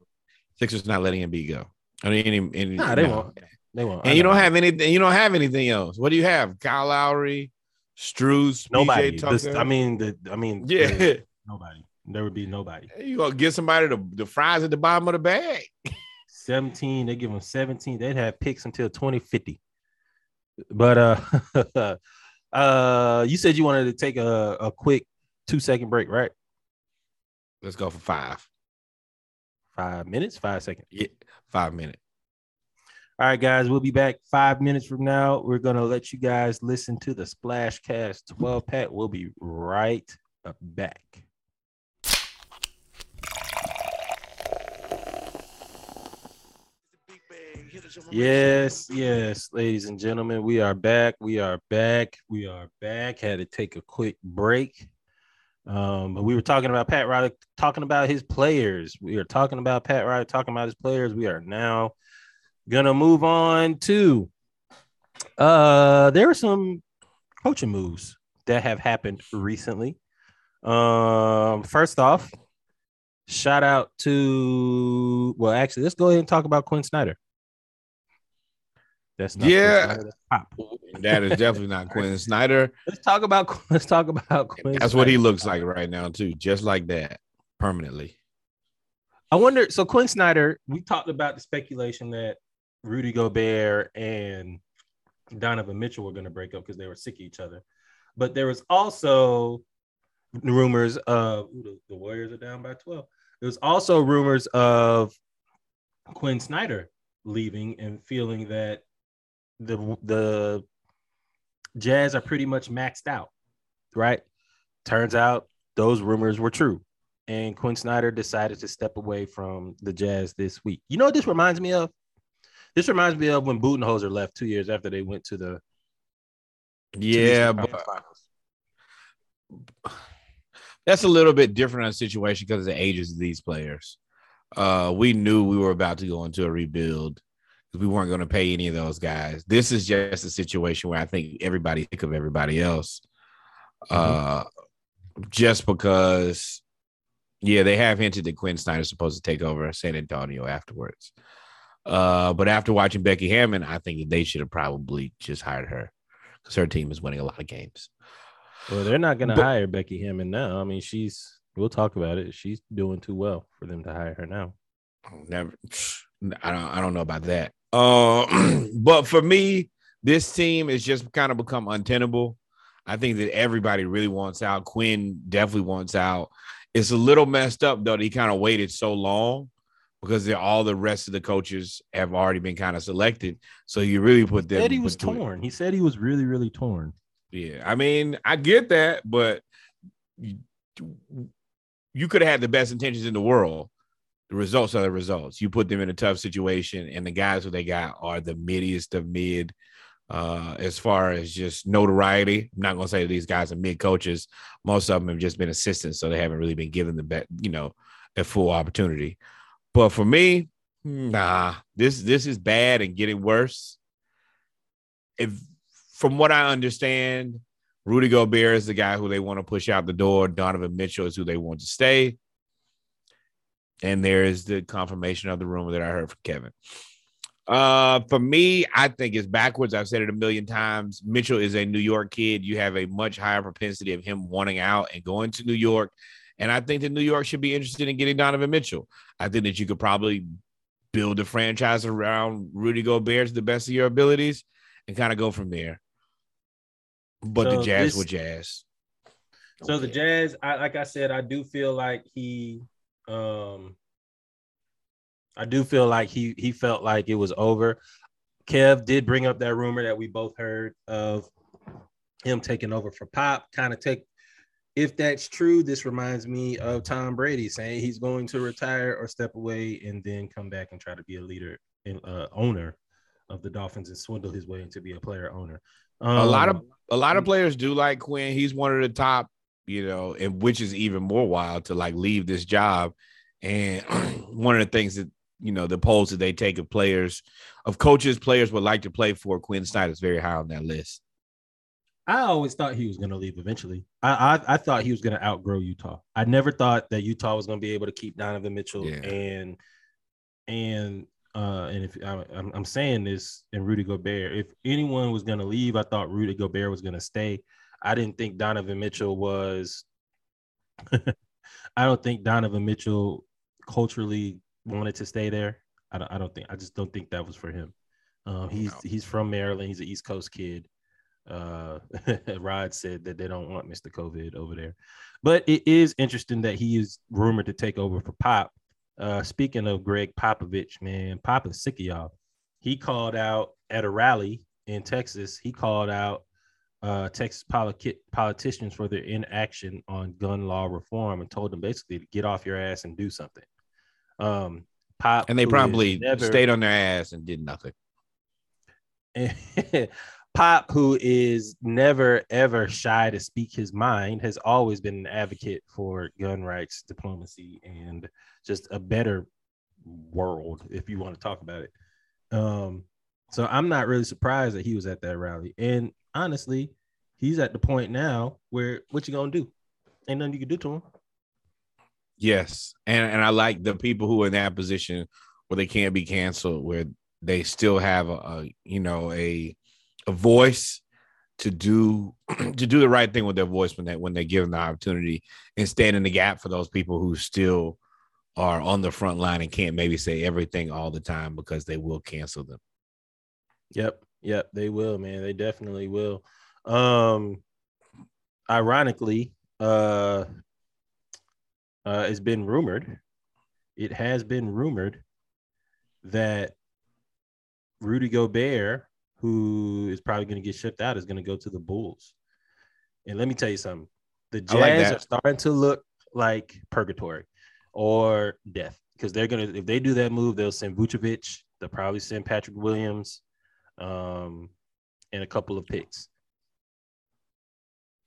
Sixers not letting Embiid go. I mean, any, any, nah, they no. won't. They won't. And I you know. don't have anything. You don't have anything else. What do you have? Kyle Lowry, Strus, nobody. This, I mean, the. I mean, yeah, nobody. There would be nobody. You gonna get somebody the, the fries at the bottom of the bag. seventeen, they give them seventeen. They'd have picks until twenty fifty. But uh, uh, you said you wanted to take a, a quick two second break, right? Let's go for five. Five minutes, five seconds. Yeah, five minutes. All right, guys, we'll be back five minutes from now. We're going to let you guys listen to the Splashcast twelve pack. We'll be right back. Yes, yes, ladies and gentlemen, we are back. We are back. We are back. Had to take a quick break. Um, but we were talking about Pat Riley, talking about his players. We are talking about Pat Riley, talking about his players. We are now going to move on to uh, there are some coaching moves that have happened recently. Um, first off, shout out to, well, actually, let's go ahead and talk about Quinn Snyder. That's not yeah, that is definitely not Quinn Snyder. Let's talk about let's talk about Quinn. That's Snyder. What he looks like right now, too, just like that, permanently. I wonder. So Quinn Snyder, we talked about the speculation that Rudy Gobert and Donovan Mitchell were going to break up because they were sick of each other, but there was also rumors of ooh, the Warriors are down by twelve. There was also rumors of Quinn Snyder leaving and feeling that the the Jazz are pretty much maxed out, right? Turns out those rumors were true, and Quinn Snyder decided to step away from the Jazz this week. You know what this reminds me of? This reminds me of when Budenholzer left two years after they went to the yeah, to the but finals. That's a little bit different of a situation because of the ages of these players. Uh, we knew we were about to go into a rebuild. We weren't going to pay any of those guys. This is just a situation where I think everybody think of everybody else. Uh, mm-hmm. Just because, yeah, they have hinted that Quinn Snyder is supposed to take over San Antonio afterwards. Uh, but after watching Becky Hammon, I think they should have probably just hired her because her team is winning a lot of games. Well, they're not going to but- hire Becky Hammon now. I mean, she's we'll talk about it. She's doing too well for them to hire her now. Never. I don't. I don't know about that. Uh, but for me, this team has just kind of become untenable. I think that everybody really wants out. Quinn definitely wants out. It's a little messed up, though, that he kind of waited so long because all the rest of the coaches have already been kind of selected. So you really put that. He said he was torn. It. He said he was really, really torn. Yeah. I mean, I get that, but you, you could have had the best intentions in the world. The results are the results. You put them in a tough situation, and the guys who they got are the middiest of mid uh, as far as just notoriety. I'm not going to say these guys are mid coaches. Most of them have just been assistants, so they haven't really been given the be- you know, a full opportunity. But for me, nah, this this is bad and getting worse. If from what I understand, Rudy Gobert is the guy who they want to push out the door. Donovan Mitchell is who they want to stay. And there is the confirmation of the rumor that I heard from Kevin. Uh, for me, I think it's backwards. I've said it a million times. Mitchell is a New York kid. You have a much higher propensity of him wanting out and going to New York. And I think that New York should be interested in getting Donovan Mitchell. I think that you could probably build a franchise around Rudy Gobert to the best of your abilities and kind of go from there. But so the Jazz this, were Jazz. So okay. The Jazz, I, like I said, I do feel like he – Um, I do feel like he he felt like it was over. Kev did bring up that rumor that we both heard of him taking over for Pop. Kind of take, if that's true, this reminds me of Tom Brady saying he's going to retire or step away and then come back and try to be a leader and uh, owner of the Dolphins and swindle his way into be a player owner. Um, a lot of a lot of players do like Quinn. He's one of the top. You know, and which is even more wild to like leave this job. And one of the things that, you know, the polls that they take of players, of coaches, players would like to play for, Quinn Snyder is very high on that list. I always thought he was going to leave eventually. I, I I thought he was going to outgrow Utah. I never thought that Utah was going to be able to keep Donovan Mitchell yeah. and and uh and if I, I'm I'm saying this and Rudy Gobert, if anyone was going to leave, I thought Rudy Gobert was going to stay. I didn't think Donovan Mitchell was – I don't think Donovan Mitchell culturally wanted to stay there. I don't, I don't think – I just don't think that was for him. Um, he's no. he's from Maryland. He's an East Coast kid. Uh, Rod said that they don't want Mister COVID over there. But it is interesting that he is rumored to take over for Pop. Uh, speaking of Greg Popovich, man, Pop is sick of y'all. he called out at a rally in Texas. He called out uh, Texas politi- politicians for their inaction on gun law reform and told them basically to get off your ass and do something. Um, Pop, and they probably never, stayed on their ass and did nothing. Pop, who is never, ever shy to speak his mind, has always been an advocate for gun rights, diplomacy, and just a better world, if you want to talk about it. Um, so I'm not really surprised that he was at that rally. And honestly, he's at the point now where what you gonna do? Ain't nothing you can do to him. Yes. And and I like the people who are in that position where they can't be canceled, where they still have a, a you know, a a voice to do to do the right thing with their voice when they when they're given the opportunity, and stand in the gap for those people who still are on the front line and can't maybe say everything all the time because they will cancel them. Yep. Yep. They will, man. They definitely will. Um, ironically, uh, uh, it's been rumored. It has been rumored that Rudy Gobert, who is probably going to get shipped out, is going to go to the Bulls. And let me tell you something. The Jazz like are starting to look like purgatory or death, because they're gonna, if they do that move, they'll send Vucevic, they'll probably send Patrick Williams, um, and a couple of picks.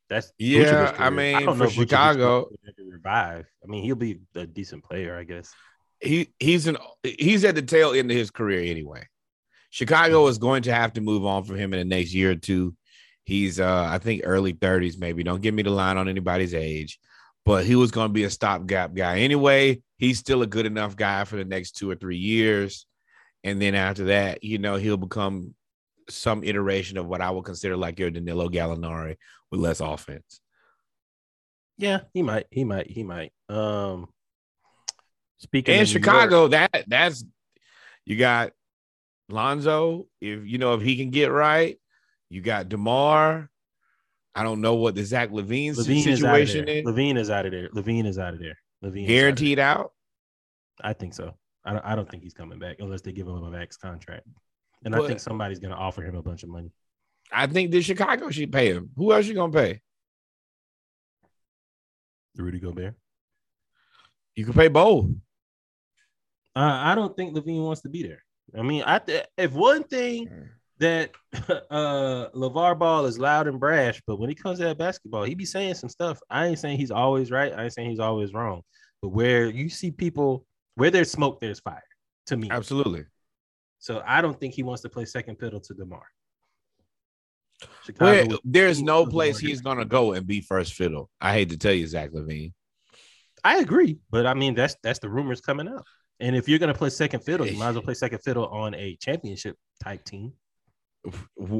That's yeah. I mean, I for Chicago, revive. I mean, he'll be a decent player, I guess. He he's an he's at the tail end of his career anyway. Chicago is going to have to move on from him in the next year or two. He's uh, I think early thirties, maybe. Don't give me the line on anybody's age. But he was going to be a stopgap guy anyway. He's still a good enough guy for the next two or three years. And then after that, you know, he'll become some iteration of what I would consider like your Danilo Gallinari with less offense. Yeah, he might. He might. He might. Um, speaking in Chicago, that that's you got Lonzo. If you know, if he can get right, you got DeMar. I don't know what the Zach LaVine situation is. LaVine is out of there. LaVine is out of there. LaVine guaranteed out. I think so. I don't. I don't think he's coming back unless they give him a max contract. And I think somebody's going to offer him a bunch of money. I think the Chicago should pay him. Who else you going to pay? Rudy Gobert. You can pay both. Uh, I don't think LaVine wants to be there. I mean, I th- if one thing. That uh, LeVar Ball is loud and brash, but when he comes at basketball, he be saying some stuff. I ain't saying he's always right. I ain't saying he's always wrong. But where you see people, where there's smoke, there's fire, to me. Absolutely. So I don't think he wants to play second fiddle to DeMar. Where, there's no place he's going to go and be first fiddle. I hate to tell you, Zach LaVine. I agree. But, I mean, that's that's the rumors coming up. And if you're going to play second fiddle, you might as well play second fiddle on a championship-type team.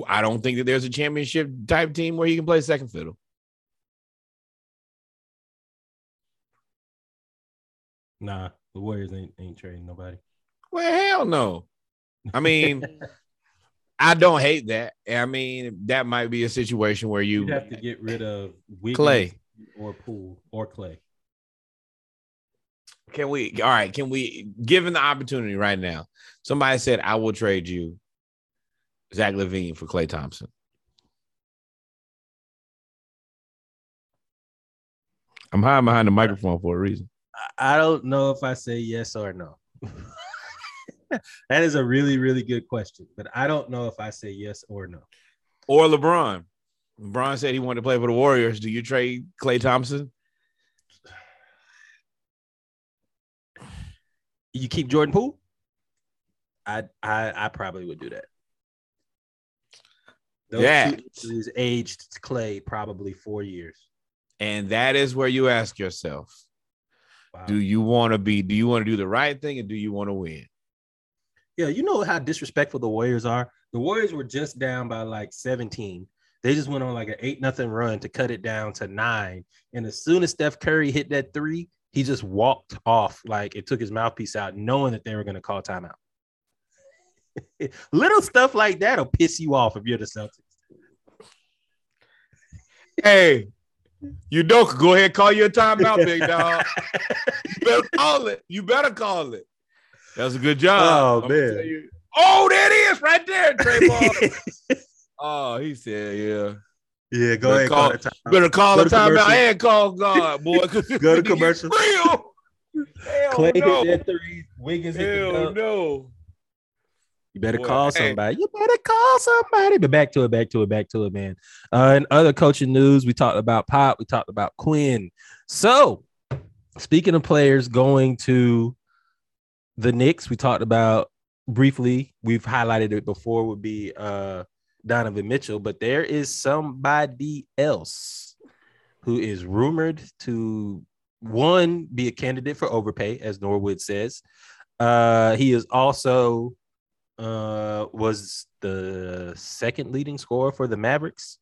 I don't think that there's a championship type team where you can play second fiddle. Nah, the Warriors ain't, ain't trading nobody. Well, hell no. I mean, I don't hate that. I mean, that might be a situation where you You'd have to get rid of Wiggins Klay or Poole or Klay. Can we? All right. Can we? Given the opportunity right now, somebody said, "I will trade you Zach LaVine for Klay Thompson." I'm hiding behind the microphone for a reason. I don't know if I say yes or no. That is a really, really good question, but I don't know if I say yes or no. Or LeBron. LeBron said he wanted to play for the Warriors. Do you trade Klay Thompson? You keep Jordan Poole? I I, I probably would do that. Those yeah, is aged Klay probably four years, and that is where you ask yourself, wow. do you want to be? Do you want to do the right thing, and do you want to win? Yeah, you know how disrespectful the Warriors are. The Warriors were just down by like seventeen. They just went on like an eight nothing run to cut it down to nine. And as soon as Steph Curry hit that three, he just walked off like it took his mouthpiece out, knowing that they were going to call timeout. Little stuff like that will piss you off if you're the Celtics. Hey, you don't go ahead and call your timeout, big dog. You better call it. You better call it. That was a good job. Oh, I'm man. You, Oh, there it is right there, Trayvon. Oh, he said, yeah. Yeah, go better ahead. Call, call time. Better call go the timeout and call God, boy. Go to commercial. Real. Hell Clay no. hit that three. Wiggins hit the dunk. No. You better boy, call hey. somebody. You better call somebody. But back to it, back to it, back to it, man. Uh, in other coaching news, we talked about Pop. We talked about Quinn. So, speaking of players going to the Knicks, we talked about briefly. We've highlighted it before would be uh, Donovan Mitchell, but there is somebody else who is rumored to, one, be a candidate for overpay, as Norwood says. Uh, he is also uh, was the second leading scorer for the Mavericks.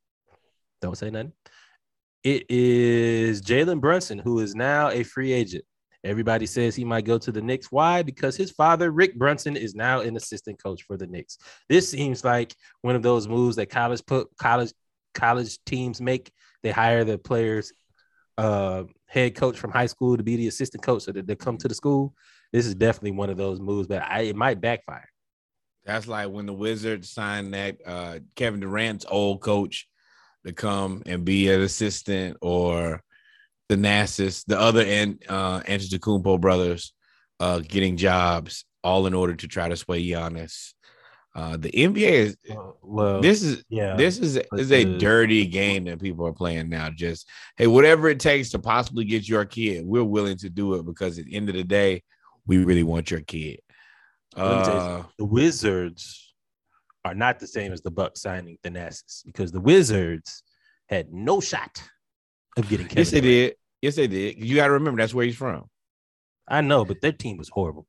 Don't say nothing. It is Jalen Brunson, who is now a free agent. Everybody says he might go to the Knicks. Why? Because his father, Rick Brunson, is now an assistant coach for the Knicks. This seems like one of those moves that college put college college teams make. They hire the players' uh, head coach from high school to be the assistant coach so that they come to the school. This is definitely one of those moves, but I, it might backfire. That's like when the Wizards signed that uh, Kevin Durant's old coach to come and be an assistant, or the Nasus, the other end, uh, Antetokounmpo brothers, uh, getting jobs, all in order to try to sway Giannis. Uh, the N B A is well, this is yeah, this is is a the, dirty game that people are playing now. Just hey, whatever it takes to possibly get your kid, we're willing to do it because at the end of the day, we really want your kid. Uh, you, the Wizards are not the same as the Bucks signing the Nasus, because the Wizards had no shot of getting Kevin. Yes, they did. Yes, they did. You got to remember that's where he's from. I know, but their team was horrible.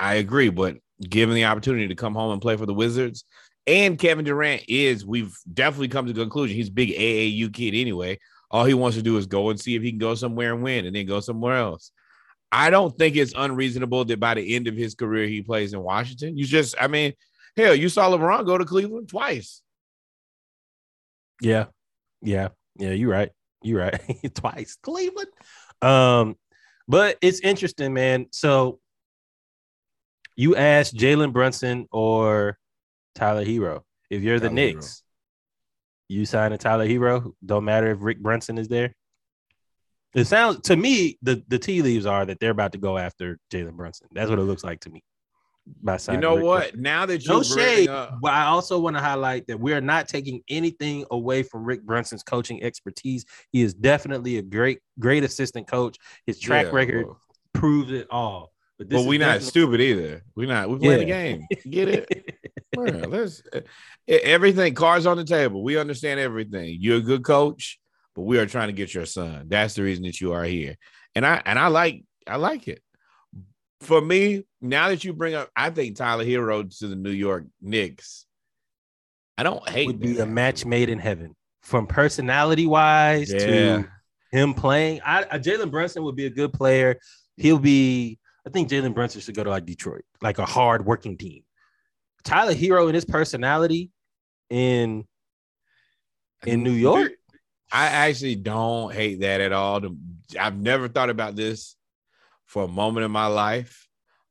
I agree, but given the opportunity to come home and play for the Wizards, and Kevin Durant is, we've definitely come to the conclusion, he's a big A A U kid anyway. All he wants to do is go and see if he can go somewhere and win, and then go somewhere else. I don't think it's unreasonable that by the end of his career he plays in Washington. You just, I mean, hell, you saw LeBron go to Cleveland twice. Yeah, yeah. Yeah, you're right. You're right. Twice. Cleveland. Um, but it's interesting, man. So you ask Jalen Brunson or Tyler Herro. If you're Tyler the Knicks, Herro. You sign a Tyler Herro. Don't matter if Rick Brunson is there. It sounds to me, the, the tea leaves are that they're about to go after Jalen Brunson. That's what it looks like to me. By signing, you know Rick what? Brunson. Now that you no shade, up. But I also want to highlight that we are not taking anything away from Rick Brunson's coaching expertise. He is definitely a great, great assistant coach. His track yeah, record well. proves it all. But this well, we're definitely- not stupid either. We're not. We play yeah. the game. Get it? Man, let's everything. Cards on the table. We understand everything. You're a good coach, but we are trying to get your son. That's the reason that you are here. And I and I like I like it. For me, now that you bring up, I think Tyler Herro to the New York Knicks. I don't hate would be that. A match made in heaven, from personality wise yeah. to him playing. I, I Jalen Brunson would be a good player. He'll be. I think Jalen Brunson should go to like Detroit, like a hard working team. Tyler Herro and his personality in in New York. I actually don't hate that at all. I've never thought about this for a moment in my life,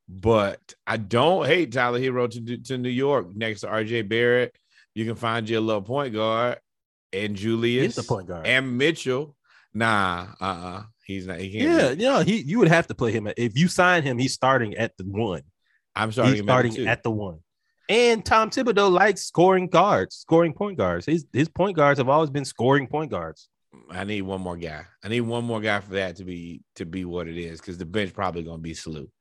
but I don't hate Tyler Herro to, to New York next to R J Barrett. You can find your little point guard and Julius the point guard. And Mitchell. Nah, uh-uh. He's not. He can't. Yeah, you know, he, you would have to play him. If you sign him, he's starting at the one. I'm sorry, he's starting two. At the one. And Tom Thibodeau likes scoring guards, scoring point guards. His, his point guards have always been scoring point guards. I need one more guy. I need one more guy for that to be to be what it is, because the bench probably going to be salute.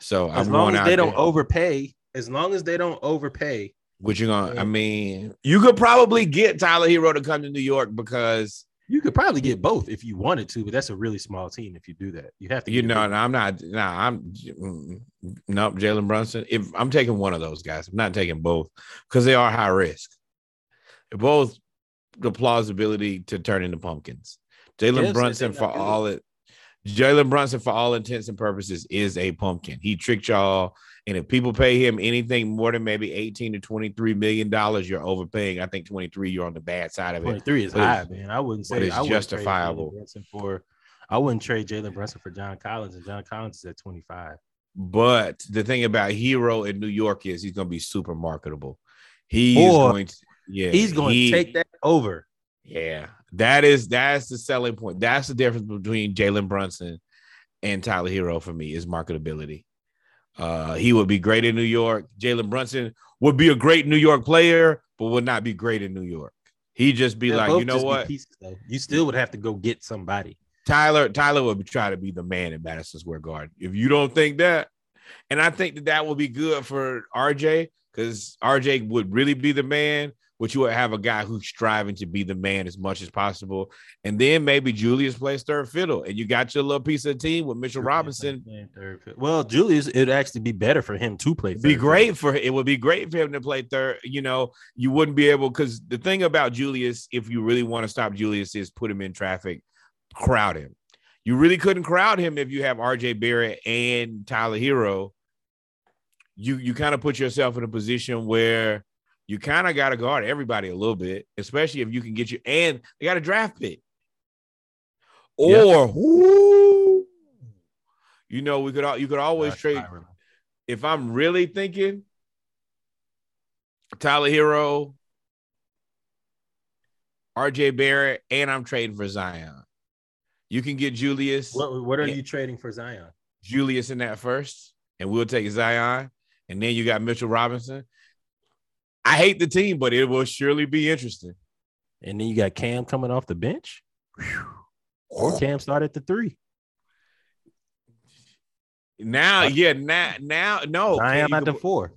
So as I'm long as they don't there. overpay, as long as they don't overpay, which you're gonna. I mean, you could probably get Tyler Herro to come to New York, because you could probably get both if you wanted to, but that's a really small team if you do that. You have to. You know, no, I'm not. No, nah, I'm nope. Jalen Brunson. If I'm taking one of those guys, I'm not taking both, because they are high risk. They're both. The plausibility to turn into pumpkins. Jalen yes, Brunson for all it Jalen Brunson for all intents and purposes is a pumpkin. He tricked y'all, and if people pay him anything more than maybe eighteen to twenty-three million dollars, you're overpaying. I think twenty-three, you're on the bad side of it. twenty-three is but high, man. I wouldn't say it's I wouldn't justifiable. For I wouldn't trade Jalen Brunson for John Collins, and John Collins is at twenty-five. But the thing about Herro in New York is he's going to be super marketable. He's or going to, yeah, he's going he, to take that over. Yeah, that is that's the selling point. That's the difference between Jalen Brunson and Tyler Herro for me is marketability. Uh, he would be great in New York. Jalen Brunson would be a great New York player, but would not be great in New York. He'd just be They'll like, you know what? Pieces, you still would have to go get somebody. Tyler, Tyler would try to be the man in Madison Square Garden. If you don't think that, and I think that that would be good for R J because R J would really be the man, but you would have a guy who's striving to be the man as much as possible. And then maybe Julius plays third fiddle, and you got your little piece of the team with Mitchell Robinson. Well, Julius, it'd actually be better for him to play. It'd be great for it would be great for him to play third. You know, you wouldn't be able because the thing about Julius, if you really want to stop Julius, is put him in traffic. Crowd him. You really couldn't crowd him if you have R J Barrett and Tyler Herro. You you kind of put yourself in a position where you kind of got to guard everybody a little bit, especially if you can get you and they got a draft pick. Or yeah. whoo, you know, we could all you could always Gosh, trade. If I'm really thinking, Tyler Herro, R J Barrett, and I'm trading for Zion. You can get Julius. What, what are you trading for Zion? Julius in that first, and we'll take Zion. And then you got Mitchell Robinson. I hate the team, but it will surely be interesting. And then you got Cam coming off the bench. Whew. Cam started at the three. Now, yeah, now, now no. Zion at the four.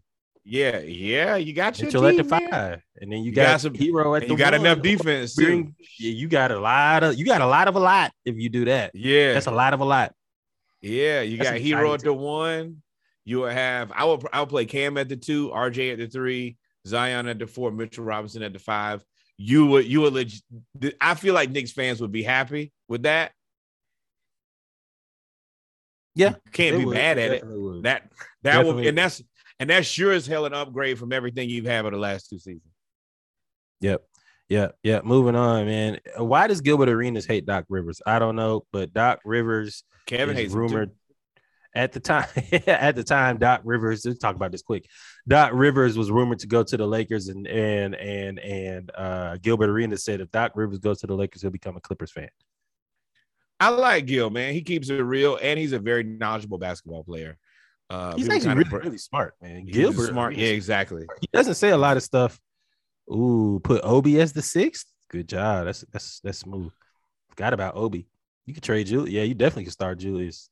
Yeah, yeah, you got your team, at the five, man. And then you, you got, got some Herro at the you got one. Enough defense. Too. Yeah, you got a lot of you got a lot of a lot if you do that. Yeah, that's a lot of a lot. Yeah, you that's got Herro at the one. You will have I will I'll play Cam at the two, R J at the three, Zion at the four, Mitchell Robinson at the five. You would you would legit, I feel like Knicks fans would be happy with that. Yeah, you can't be would. mad at Definitely it. Would. That that would, would and that's. And that's sure as hell an upgrade from everything you've had over the last two seasons. Yep. Yeah. Yeah. Moving on, man. Why does Gilbert Arenas hate Doc Rivers? I don't know, but Doc Rivers Kevin hates rumored at the time. At the time, Doc Rivers, let's talk about this quick. Doc Rivers was rumored to go to the Lakers, and and and and uh, Gilbert Arenas said if Doc Rivers goes to the Lakers, he'll become a Clippers fan. I like Gil, man. He keeps it real, and he's a very knowledgeable basketball player. Uh, he's actually really, really smart, man. Gilbert, smart, yeah, exactly. He doesn't say a lot of stuff. Ooh, put Obi as the sixth. Good job. That's that's that's smooth. Forgot about Obi. You could trade Julius. Yeah, you definitely could start Julius,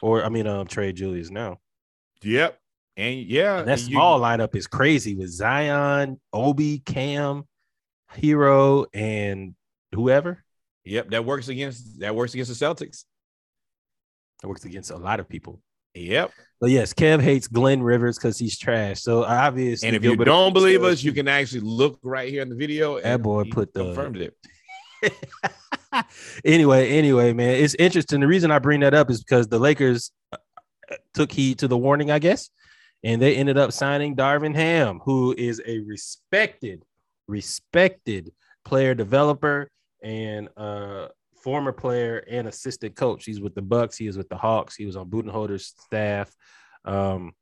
or I mean, um, trade Julius now. Yep, and yeah, and that small you, lineup is crazy with Zion, Obi, Cam, Herro, and whoever. Yep, that works against that works against the Celtics. That works against a lot of people. Yep. But yes, Kev hates Glenn Rivers because he's trash. So obviously, and if you don't believe us, you can actually look right here in the video. That boy put the confirmed it. Anyway, anyway, man, it's interesting. The reason I bring that up is because the Lakers took heed to the warning, I guess, and they ended up signing Darvin Ham, who is a respected, respected player developer and uh. former player and assistant coach. He's with the Bucks. He is with the Hawks. He was on Budenholzer's staff. Um,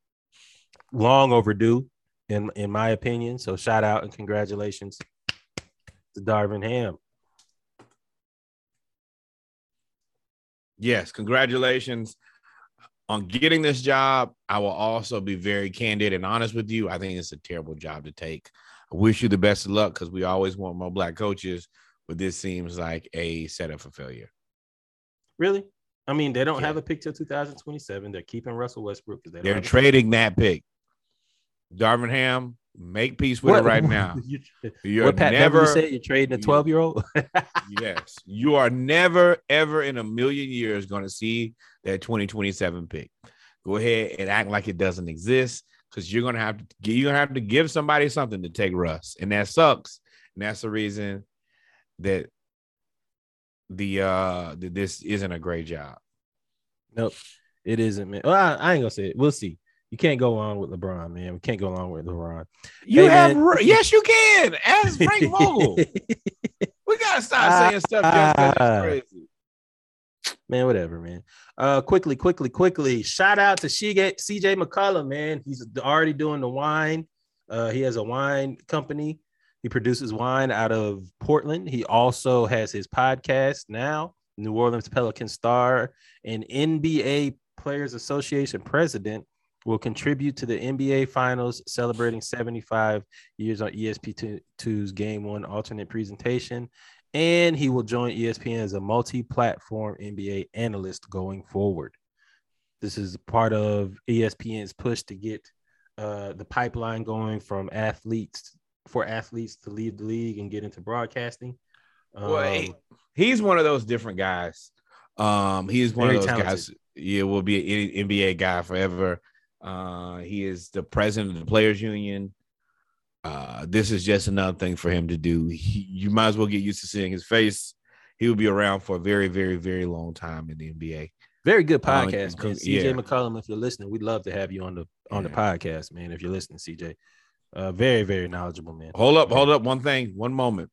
long overdue, in in my opinion. So shout out and congratulations to Darvin Ham. Yes, congratulations on getting this job. I will also be very candid and honest with you. I think it's a terrible job to take. I wish you the best of luck because we always want more black coaches. But this seems like a setup for failure. Really? I mean, they don't yeah. have a pick till two thousand twenty-seven. They're keeping Russell Westbrook. They They're trading that pick. Darvin Ham, make peace with what? it right now. you, you're what Pat never you said you're trading a twelve-year-old? Yes. You are never, ever in a million years going to see that twenty twenty-seven pick. Go ahead and act like it doesn't exist because you're going to have to you're gonna have to give somebody something to take Russ, and that sucks, and that's the reason – that the uh that this isn't a great job. Nope, it isn't, man. Well, I, I ain't gonna say it. We'll see. You can't go along with LeBron, man. We can't go along with LeBron. You hey, have man. yes, you can. As Frank Vogel, we gotta stop saying stuff just uh, crazy. man, whatever, man. Uh, quickly, quickly, quickly. Shout out to C J McCollum, man. He's already doing the wine. Uh, he has a wine company. He produces wine out of Portland. He also has his podcast now, New Orleans Pelican star and N B A Players Association president, will contribute to the N B A Finals celebrating seventy-five years on E S P two's Game One alternate presentation. And he will join E S P N as a multi-platform N B A analyst going forward. This is part of E S P N's push to get uh, the pipeline going from athletes for athletes to leave the league and get into broadcasting. Um, well, he, he's one of those different guys. Um, he is one of those talented guys. Yeah, will be an N B A guy forever. Uh, he is the president of the Players Union. Uh, this is just another thing for him to do. He, you might as well get used to seeing his face. He will be around for a very, very, very long time in the N B A. Very good podcast, um, man. C J yeah. McCollum, if you're listening, we'd love to have you on the on yeah. the podcast, man. If you're listening, C J, uh, very, very knowledgeable, man. Hold up, hold up. One thing, one moment.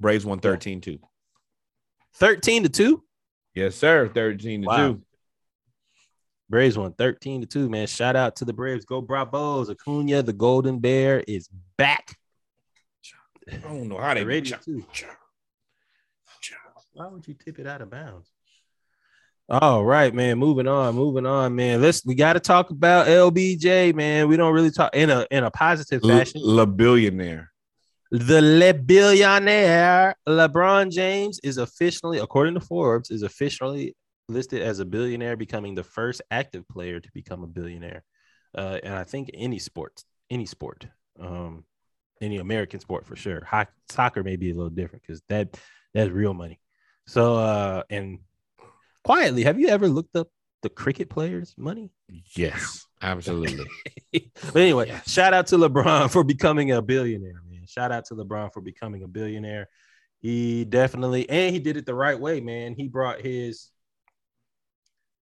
Braves won thirteen to two. thirteen to two? Yes, sir. thirteen to two. Wow. Braves won thirteen to two, man. Shout out to the Braves. Go Bravos. Acuna, the Golden Bear, is back. I don't know how they ready to. Why would you tip it out of bounds? All right, man. Moving on, moving on, man. Let's we got to talk about L B J, man. We don't really talk in a in a positive fashion. Le billionaire. The Le billionaire LeBron James is officially, according to Forbes, is officially listed as a billionaire, becoming the first active player to become a billionaire. Uh, and I think any sport, any sport, um, any American sport for sure. Hockey, soccer may be a little different because that that's real money. So, uh, and quietly, have you ever looked up the cricket players' money? Yes, absolutely. But anyway, yes. Shout out to LeBron for becoming a billionaire, man. Shout out to LeBron for becoming a billionaire. He definitely, and he did it the right way, man. He brought his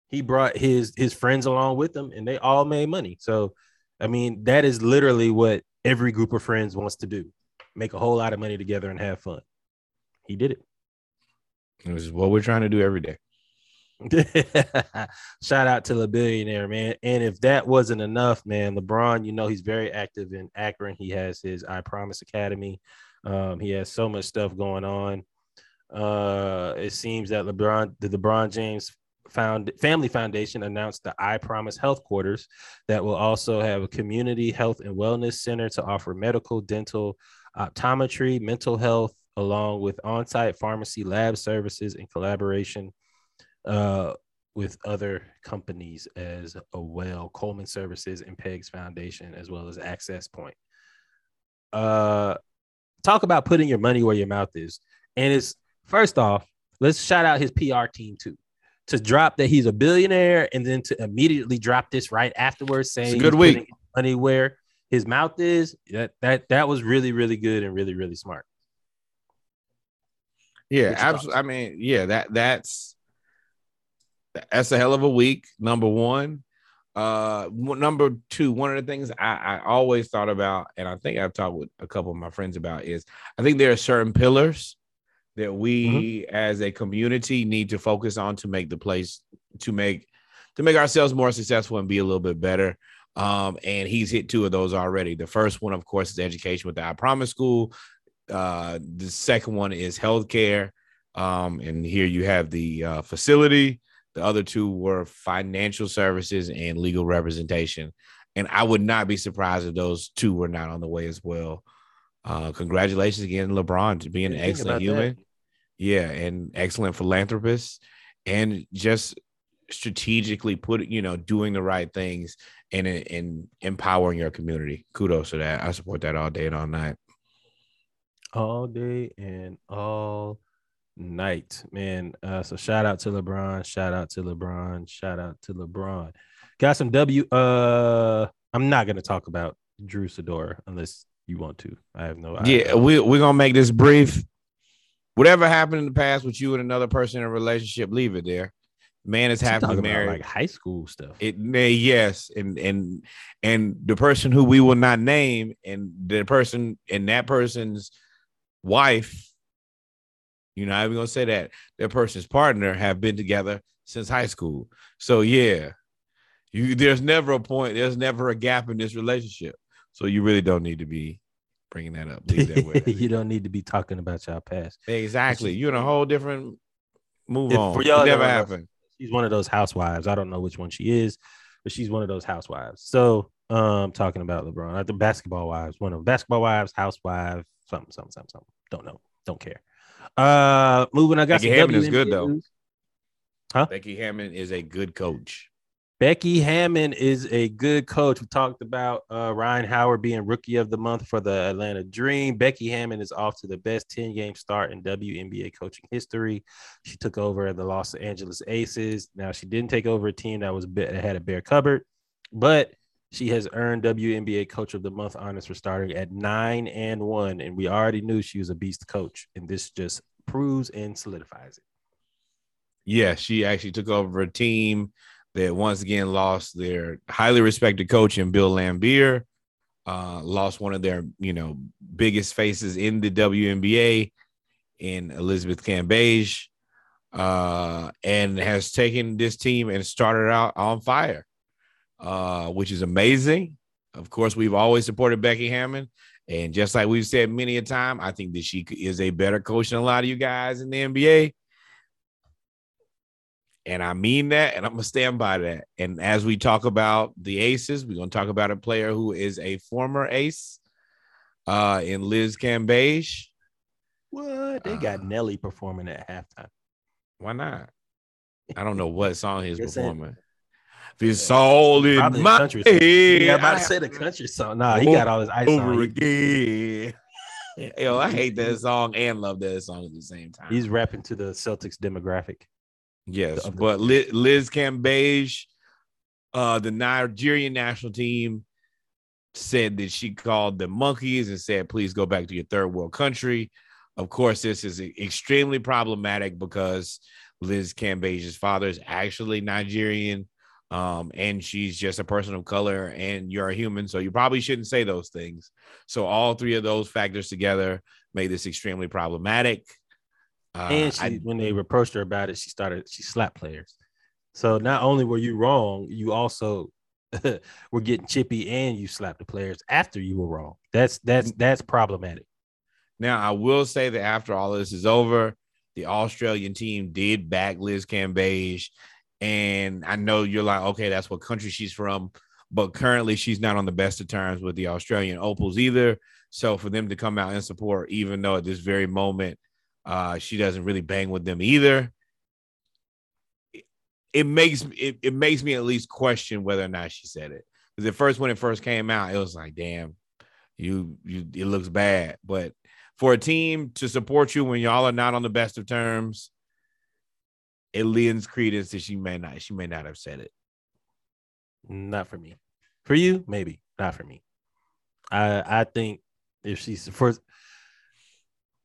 He brought his his friends along with him, and they all made money. So, I mean, that is literally what every group of friends wants to do. Make a whole lot of money together and have fun. He did it. It was what we're trying to do every day. Shout out to the billionaire, man. And if that wasn't enough, man, LeBron, you know, he's very active in Akron. He has his I Promise Academy. Um, he has so much stuff going on. Uh, it seems that LeBron, the LeBron James Found Family Foundation announced the I Promise Health Quarters that will also have a community health and wellness center to offer medical, dental, optometry, mental health, along with on-site pharmacy lab services in collaboration uh, with other companies as well, Coleman Services and PEGS Foundation, as well as Access Point. Uh, talk about putting your money where your mouth is. And it's first off, let's shout out his P R team too. To drop that he's a billionaire and then to immediately drop this right afterwards saying it's a good week. Putting his money where his mouth is, that that that was really, really good and really, really smart. Yeah, absolutely. I mean, yeah, that that's that's a hell of a week, number one. Uh, number two, one of the things I, I always thought about, and I think I've talked with a couple of my friends about, is I think there are certain pillars that we mm-hmm. as a community need to focus on to make the place, to make to make ourselves more successful and be a little bit better. Um, and he's hit two of those already. The first one, of course, is education with the I Promise School. Uh, the second one is healthcare. Um, and here you have the uh, facility. The other two were financial services and legal representation. And I would not be surprised if those two were not on the way as well. Uh, congratulations again, LeBron, to being an excellent human. That. Yeah, and excellent philanthropist, and just strategically put, you know, doing the right things and and empowering your community. Kudos to that. I support that all day and all night. All day and all night, man. Uh, so shout out to LeBron. Shout out to LeBron. Shout out to LeBron. Got some W. Uh, I'm not gonna talk about Drew Sidora unless you want to. I have no idea. Yeah, we we're gonna make this brief. Whatever happened in the past with you and another person in a relationship, leave it there. Man is happily married. About like high school stuff. It may, yes, and and and the person who we will not name, and the person and that person's wife, you know, I'm gonna say that their person's partner have been together since high school. So yeah, you there's never a point, there's never a gap in this relationship. So you really don't need to be bringing that up. Leave that way. You don't need to be talking about your past. Exactly. You're in a whole different move if, on. For y'all, it never happened. She's one of those housewives. I don't know which one she is, but she's one of those housewives. So um, talking about LeBron, I think basketball wives, one of them. Basketball wives, housewives, something, something, something, something. Don't know. Don't care. Uh, moving. I got Becky Hammon is good though. Huh? Becky Hammon is a good coach. Becky Hammon is a good coach. We talked about uh, Ryan Howard being rookie of the month for the Atlanta Dream. Becky Hammon is off to the best ten-game start in W N B A coaching history. She took over the Los Angeles Aces. Now, she didn't take over a team that was that had a bare cupboard, but she has earned W N B A Coach of the Month honors for starting at nine and one, and we already knew she was a beast coach, and this just proves and solidifies it. Yeah, she actually took over a team that once again lost their highly respected coach in Bill Laimbeer, uh, lost one of their, you know, biggest faces in the W N B A in Elizabeth Cambage, uh, and has taken this team and started out on fire, uh, which is amazing. Of course, we've always supported Becky Hammon. And just like we've said many a time, I think that she is a better coach than a lot of you guys in the N B A. And I mean that, and I'm going to stand by that. And as we talk about the Aces, we're going to talk about a player who is a former Ace uh, in Liz Cambage. What? They got uh, Nelly performing at halftime. Why not? I don't know what song he's performing. This soul in Probably my country head. Yeah, I'm about to say the country song. Nah, he got all his ice over on. Again. Yo, I hate that song and love that song at the same time. He's rapping to the Celtics demographic. Yes, but Liz, Liz Cambage, uh, the Nigerian national team, said that she called the monkeys and said, please go back to your third world country. Of course, this is extremely problematic because Liz Cambage's father is actually Nigerian, um, and she's just a person of color, and you're a human, so you probably shouldn't say those things. So all three of those factors together made this extremely problematic. Uh, and she, I, when they reproached her about it, she started, she slapped players. So not only were you wrong, you also were getting chippy and you slapped the players after you were wrong. That's, that's, that's problematic. Now, I will say that after all this is over, the Australian team did back Liz Cambage. And I know you're like, okay, that's what country she's from. But currently she's not on the best of terms with the Australian Opals either. So for them to come out and support, even though at this very moment, Uh, she doesn't really bang with them either. It, it makes it, it makes me at least question whether or not she said it. Because at first, when it first came out, it was like, damn, you, you it looks bad. But for a team to support you when y'all are not on the best of terms, it lends credence that she may not, she may not have said it. Not for me. For you, maybe. Not for me. I I think if she's first.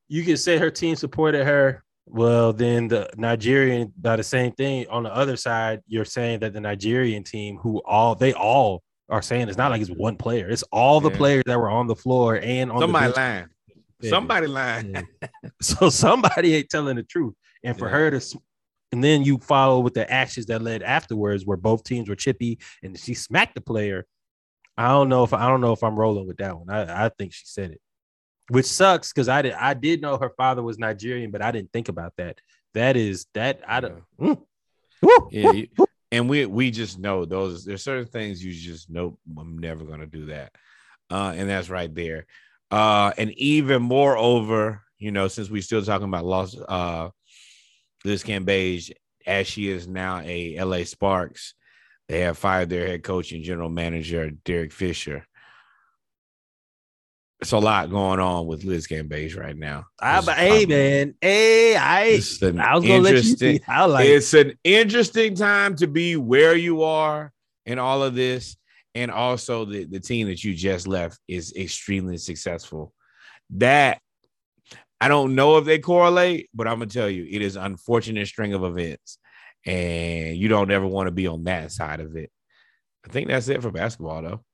You can say her team supported her. Well, then the Nigerian, by the same thing on the other side, you're saying that the Nigerian team, who all they all are saying, it's not like it's one player. It's all the yeah. players that were on the floor and on somebody the lying. Yeah. Somebody lying. Yeah. So somebody ain't telling the truth. And for yeah. her to, and then you follow with the actions that led afterwards, where both teams were chippy and she smacked the player. I don't know if I don't know if I'm rolling with that one. I, I think she said it. Which sucks because I did I did know her father was Nigerian, but I didn't think about that. That is that I don't. Mm. Woo, yeah, woo, woo. And we we just know those. There's certain things you just know. I'm never gonna do that, uh, and that's right there. Uh, and even moreover, you know, since we're still talking about Los, uh, Liz Cambage, as she is now a L A Sparks, they have fired their head coach and general manager Derek Fisher. It's a lot going on with Liz Cambage right now. I, hey, man. Hey, I, I was going to let you see. I like it's it. An interesting time to be where you are in all of this. And also the, the team that you just left is extremely successful. That, I don't know if they correlate, but I'm going to tell you, it is an unfortunate string of events. And you don't ever want to be on that side of it. I think that's it for basketball, though.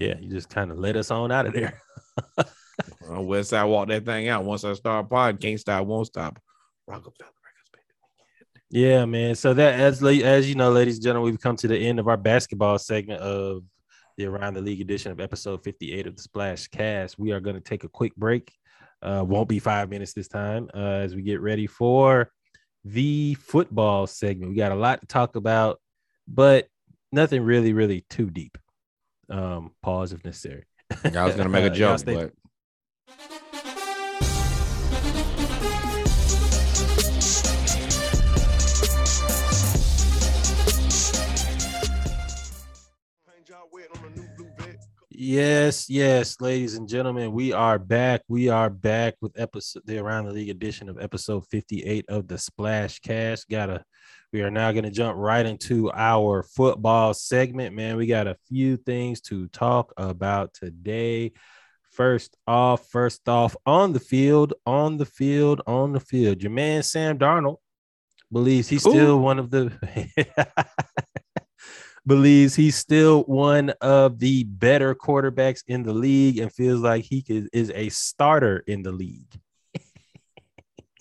Yeah, you just kind of let us on out of there. On West Side, walk that thing out. Once I start pod, can't stop, won't stop. Rockefeller Records, baby. Yeah, man. So that, as as you know, ladies and gentlemen, we've come to the end of our basketball segment of the Around the League edition of episode fifty-eight of the Splash Cast. We are going to take a quick break. Uh, won't be five minutes this time, uh, as we get ready for the football segment. We got a lot to talk about, but nothing really, really too deep. Um, pause if necessary. I was going to make a joke, uh, stay- but. Yes, yes, ladies and gentlemen, we are back. We are back with episode the Around the League edition of episode fifty-eight of the Splash Cast. Gotta, we are now gonna jump right into our football segment, man. We got a few things to talk about today. First off, first off, on the field, on the field, on the field. Your man Sam Darnold believes he's Ooh. still one of the. believes he's still one of the better quarterbacks in the league and feels like he is a starter in the league.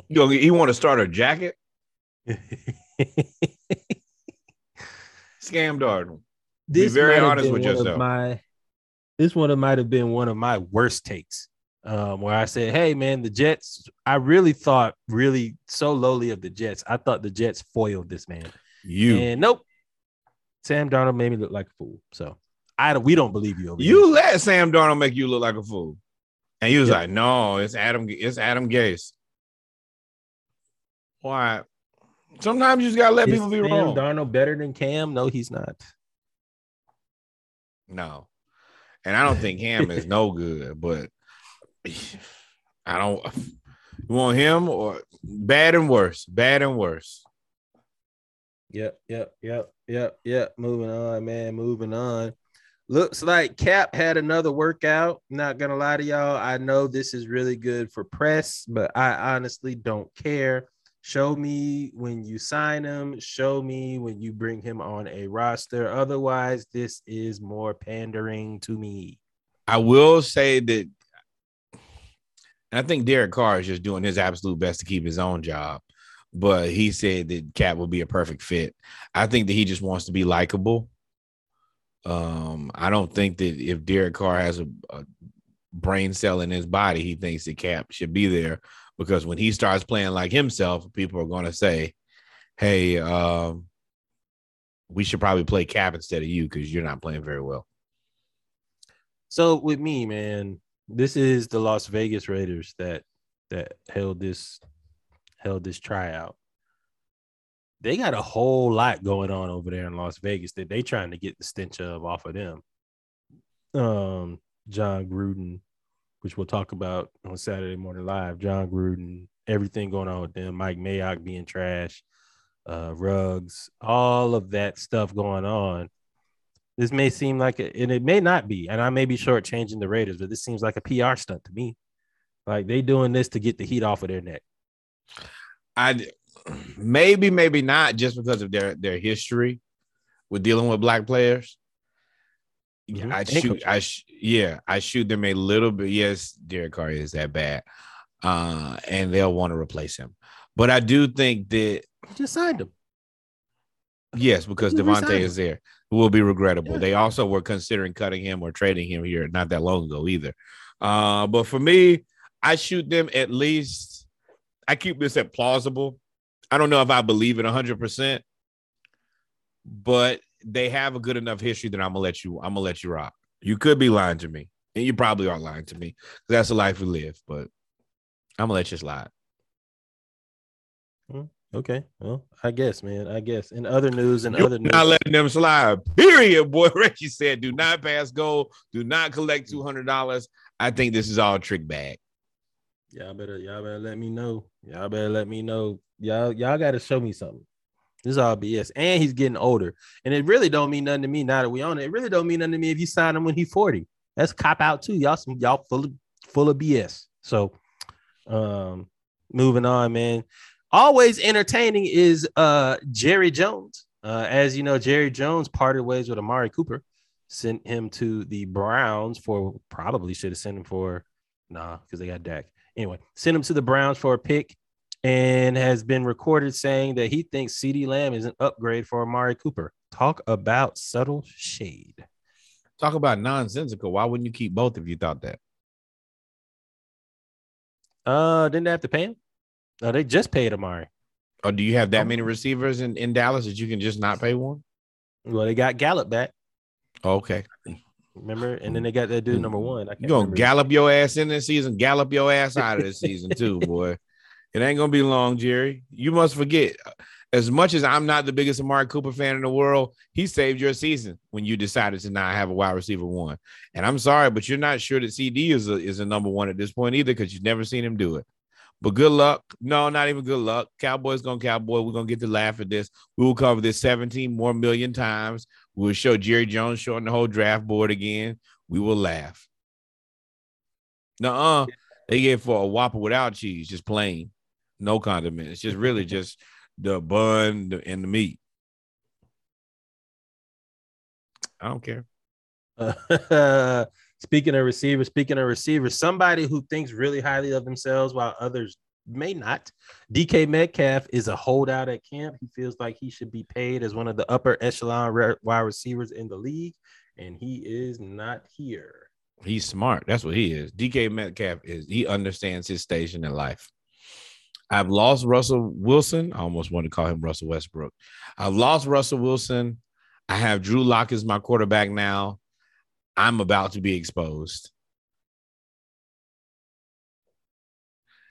You, you want to start a jacket? Scam Darnold. Be very honest with yourself. My, this one might have been one of my worst takes, um, where I said, hey, man, the Jets, I really thought really so lowly of the Jets. I thought the Jets foiled this man. You. And nope. Sam Darnold made me look like a fool. So I don't, we don't believe you. Over you here. Let Sam Darnold make you look like a fool. And you was yep. like, no, it's Adam. It's Adam Gase. Why? Sometimes you just got to let Is people be Sam wrong. Sam Darnold better than Cam? No, he's not. No. And I don't think Cam is no good, but I don't. You want him or bad and worse, bad and worse. Yep, yep, yep, yep, yep. Moving on, man. Moving on. Looks like Cap had another workout. Not going to lie to y'all. I know this is really good for press, but I honestly don't care. Show me when you sign him. Show me when you bring him on a roster. Otherwise, this is more pandering to me. I will say that I think Derek Carr is just doing his absolute best to keep his own job. But he said that Cap would be a perfect fit. I think that he just wants to be likable. Um, I don't think that if Derek Carr has a, a brain cell in his body, he thinks that Cap should be there, because when he starts playing like himself, people are going to say, hey, um, we should probably play Cap instead of you because you're not playing very well. So with me, man, this is the Las Vegas Raiders that that held this – held this tryout. They got a whole lot going on over there in Las Vegas that they trying to get the stench of off of them. Um, John Gruden, which we'll talk about on Saturday Morning Live. John Gruden, everything going on with them. Mike Mayock being trash, uh, Ruggs, all of that stuff going on. This may seem like, a, and it may not be, and I may be shortchanging the Raiders, but this seems like a P R stunt to me. Like they doing this to get the heat off of their neck. I maybe, maybe not, just because of their, their history with dealing with black players. Mm-hmm. I shoot, I sh- yeah, I shoot them a little bit. Yes, Derek Carr is that bad, uh, and they'll want to replace him. But I do think that just signed him. Yes, because Devontae is there. It will be regrettable. Yeah. They also were considering cutting him or trading him here not that long ago either. Uh, but for me, I shoot them at least. I keep this at plausible. I don't know if I believe it one hundred percent, but they have a good enough history that I'm gonna let you. I'm gonna let you rock. You could be lying to me, and you probably are lying to me. That's the life we live. But I'm gonna let you slide. Okay. Well, I guess, man. I guess. In other news, and other news, not letting them slide. Period. Boy, Reggie said, "Do not pass go. Do not collect two hundred dollars." I think this is all trick bag. Y'all better, y'all better let me know. Y'all better let me know. Y'all, y'all got to show me something. This is all B S. And he's getting older. And it really don't mean nothing to me now that we own it. It really don't mean nothing to me if you sign him when he's forty. That's cop out too. Y'all, some y'all full of full of B S. So, um, moving on, man. Always entertaining is uh Jerry Jones. Uh, as you know, Jerry Jones parted ways with Amari Cooper, sent him to the Browns for probably should have sent him for nah because they got Dak. Anyway, sent him to the Browns for a pick. and has been recorded saying that he thinks CeeDee Lamb is an upgrade for Amari Cooper. Talk about subtle shade. Talk about nonsensical. Why wouldn't you keep both if you thought that? Uh, didn't they have to pay him? No, they just paid Amari. Oh, do you have that many receivers in, in Dallas that you can just not pay one? Well, they got Gallup back. Okay. Remember? And then they got that dude number one. You're going to Gallup your ass in this season, Gallup your ass out of this season too, boy. It ain't going to be long, Jerry. You must forget, as much as I'm not the biggest Amari Cooper fan in the world, he saved your season when you decided to not have a wide receiver one. And I'm sorry, but you're not sure that C D is a, is a number one at this point either, because you've never seen him do it. But good luck. No, not even good luck. Cowboys gonna cowboy. We're gonna get to laugh at this. We will cover this seventeen more million times. We'll show Jerry Jones shorting the whole draft board again. We will laugh. Nuh-uh. They get for a Whopper without cheese, just plain. No condiment. It's just really just the bun and the meat. I don't care. Uh, Speaking of receivers, speaking of receivers, somebody who thinks really highly of themselves while others may not, D K Metcalf is a holdout at camp. He feels like he should be paid as one of the upper echelon wide receivers in the league, and he is not here. He's smart. That's what he is. D K Metcalf is, he understands his station in life. I've lost Russell Wilson. I almost want to call him Russell Westbrook. I've lost Russell Wilson. I have Drew Lock as my quarterback now. I'm about to be exposed.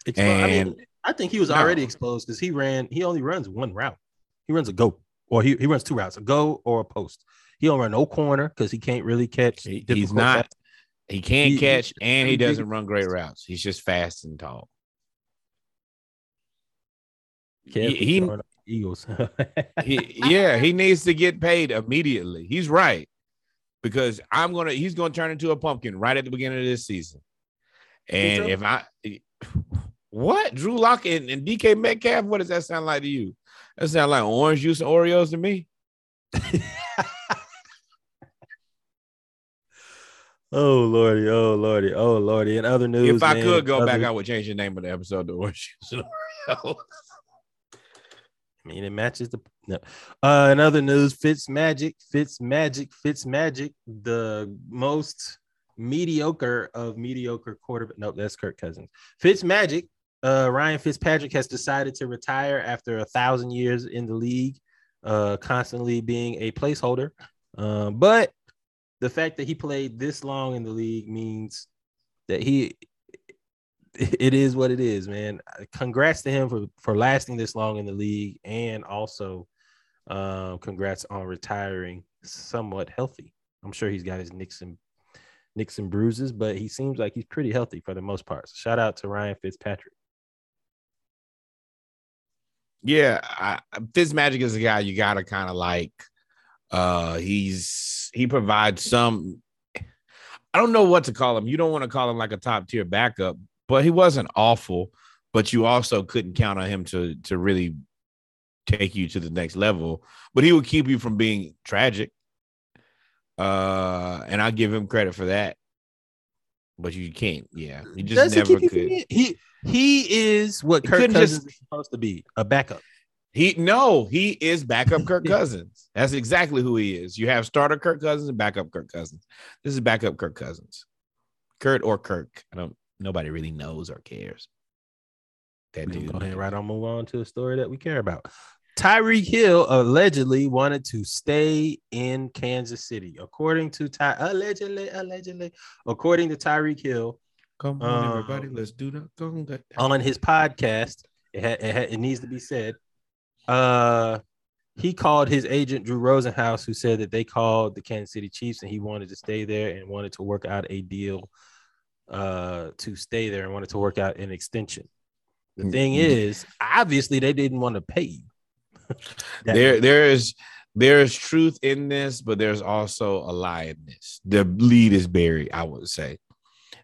Expo- and I, mean, I think he was no. already exposed because he ran. He only runs one route. He runs a go, or he, he runs two routes, a go or a post. He don't run no corner because he can't really catch. He, he's not. Fast. He can't he, catch, he, and he doesn't he, run great routes. He's just fast and tall. He, he Eagles. he, yeah, he needs to get paid immediately. He's right. Because I'm gonna, he's gonna turn into a pumpkin right at the beginning of this season. And if I, what Drew Lock and, and D K Metcalf, what does that sound like to you? That sounds like orange juice and Oreos to me. oh lordy, oh lordy, oh lordy! And other news, if I man, could go other... back, I would change the name of the episode to orange juice and Oreos. I mean, it matches the no. Uh, in other news, Fitz Magic, Fitz Magic, Fitz Magic, the most mediocre of mediocre quarterback. No, that's Kirk Cousins. Fitz Magic, uh, Ryan Fitzpatrick has decided to retire after a thousand years in the league, uh, constantly being a placeholder. Uh, but the fact that he played this long in the league means that he. It is what it is, man. Congrats to him for, for lasting this long in the league, and also uh, congrats on retiring somewhat healthy. I'm sure he's got his nicks and, nicks and bruises, but he seems like he's pretty healthy for the most part. So shout out to Ryan Fitzpatrick. Yeah, I, Fitzmagic is a guy you got to kind of like. Uh, he's he provides some – I don't know what to call him. You don't want to call him like a top-tier backup. But he wasn't awful, but you also couldn't count on him to, to really take you to the next level. But he would keep you from being tragic. Uh, and I give him credit for that. But you can't, yeah. He just Does never he could. He he is what he Kirk Cousins just, is supposed to be, a backup. He No, he is backup Kirk Cousins. That's exactly who he is. You have starter Kirk Cousins and backup Kirk Cousins. This is backup Kirk Cousins. Kurt or Kirk. I don't Nobody really knows or cares. That dude. Go ahead, right on, move on to a story that we care about. Tyreek Hill allegedly wanted to stay in Kansas City, according to Ty. Allegedly, allegedly, according to Tyreek Hill. Come on, um, everybody, let's do that. Come on, on his podcast, it, ha- it, ha- it needs to be said. Uh, he called his agent Drew Rosenhaus, who said that they called the Kansas City Chiefs, and he wanted to stay there and wanted to work out a deal. Uh, to stay there and wanted to work out an extension. The thing is, obviously, they didn't want to pay you. there, there is, there is truth in this, but there's also a lie in this. The lead is buried, I would say.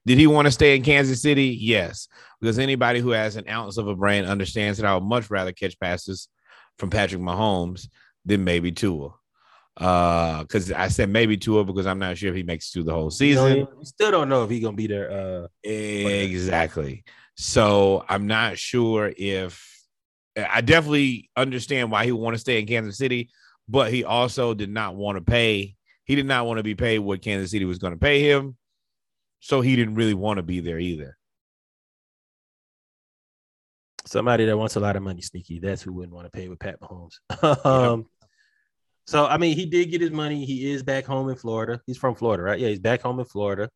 Did he want to stay in Kansas City? Yes, because anybody who has an ounce of a brain understands that I would much rather catch passes from Patrick Mahomes than maybe Tua. Uh, because I said maybe Tua because I'm not sure if he makes it through the whole season. We still don't know if he's gonna be there. Uh, exactly. So I'm not sure if I definitely understand why he want to stay in Kansas City, but he also did not want to pay. He did not want to be paid what Kansas City was going to pay him. So he didn't really want to be there either. Somebody that wants a lot of money, sneaky. That's who wouldn't want to pay with Pat Mahomes. um, yep. So, I mean, he did get his money. He is back home in Florida. He's from Florida, right? Yeah, he's back home in Florida.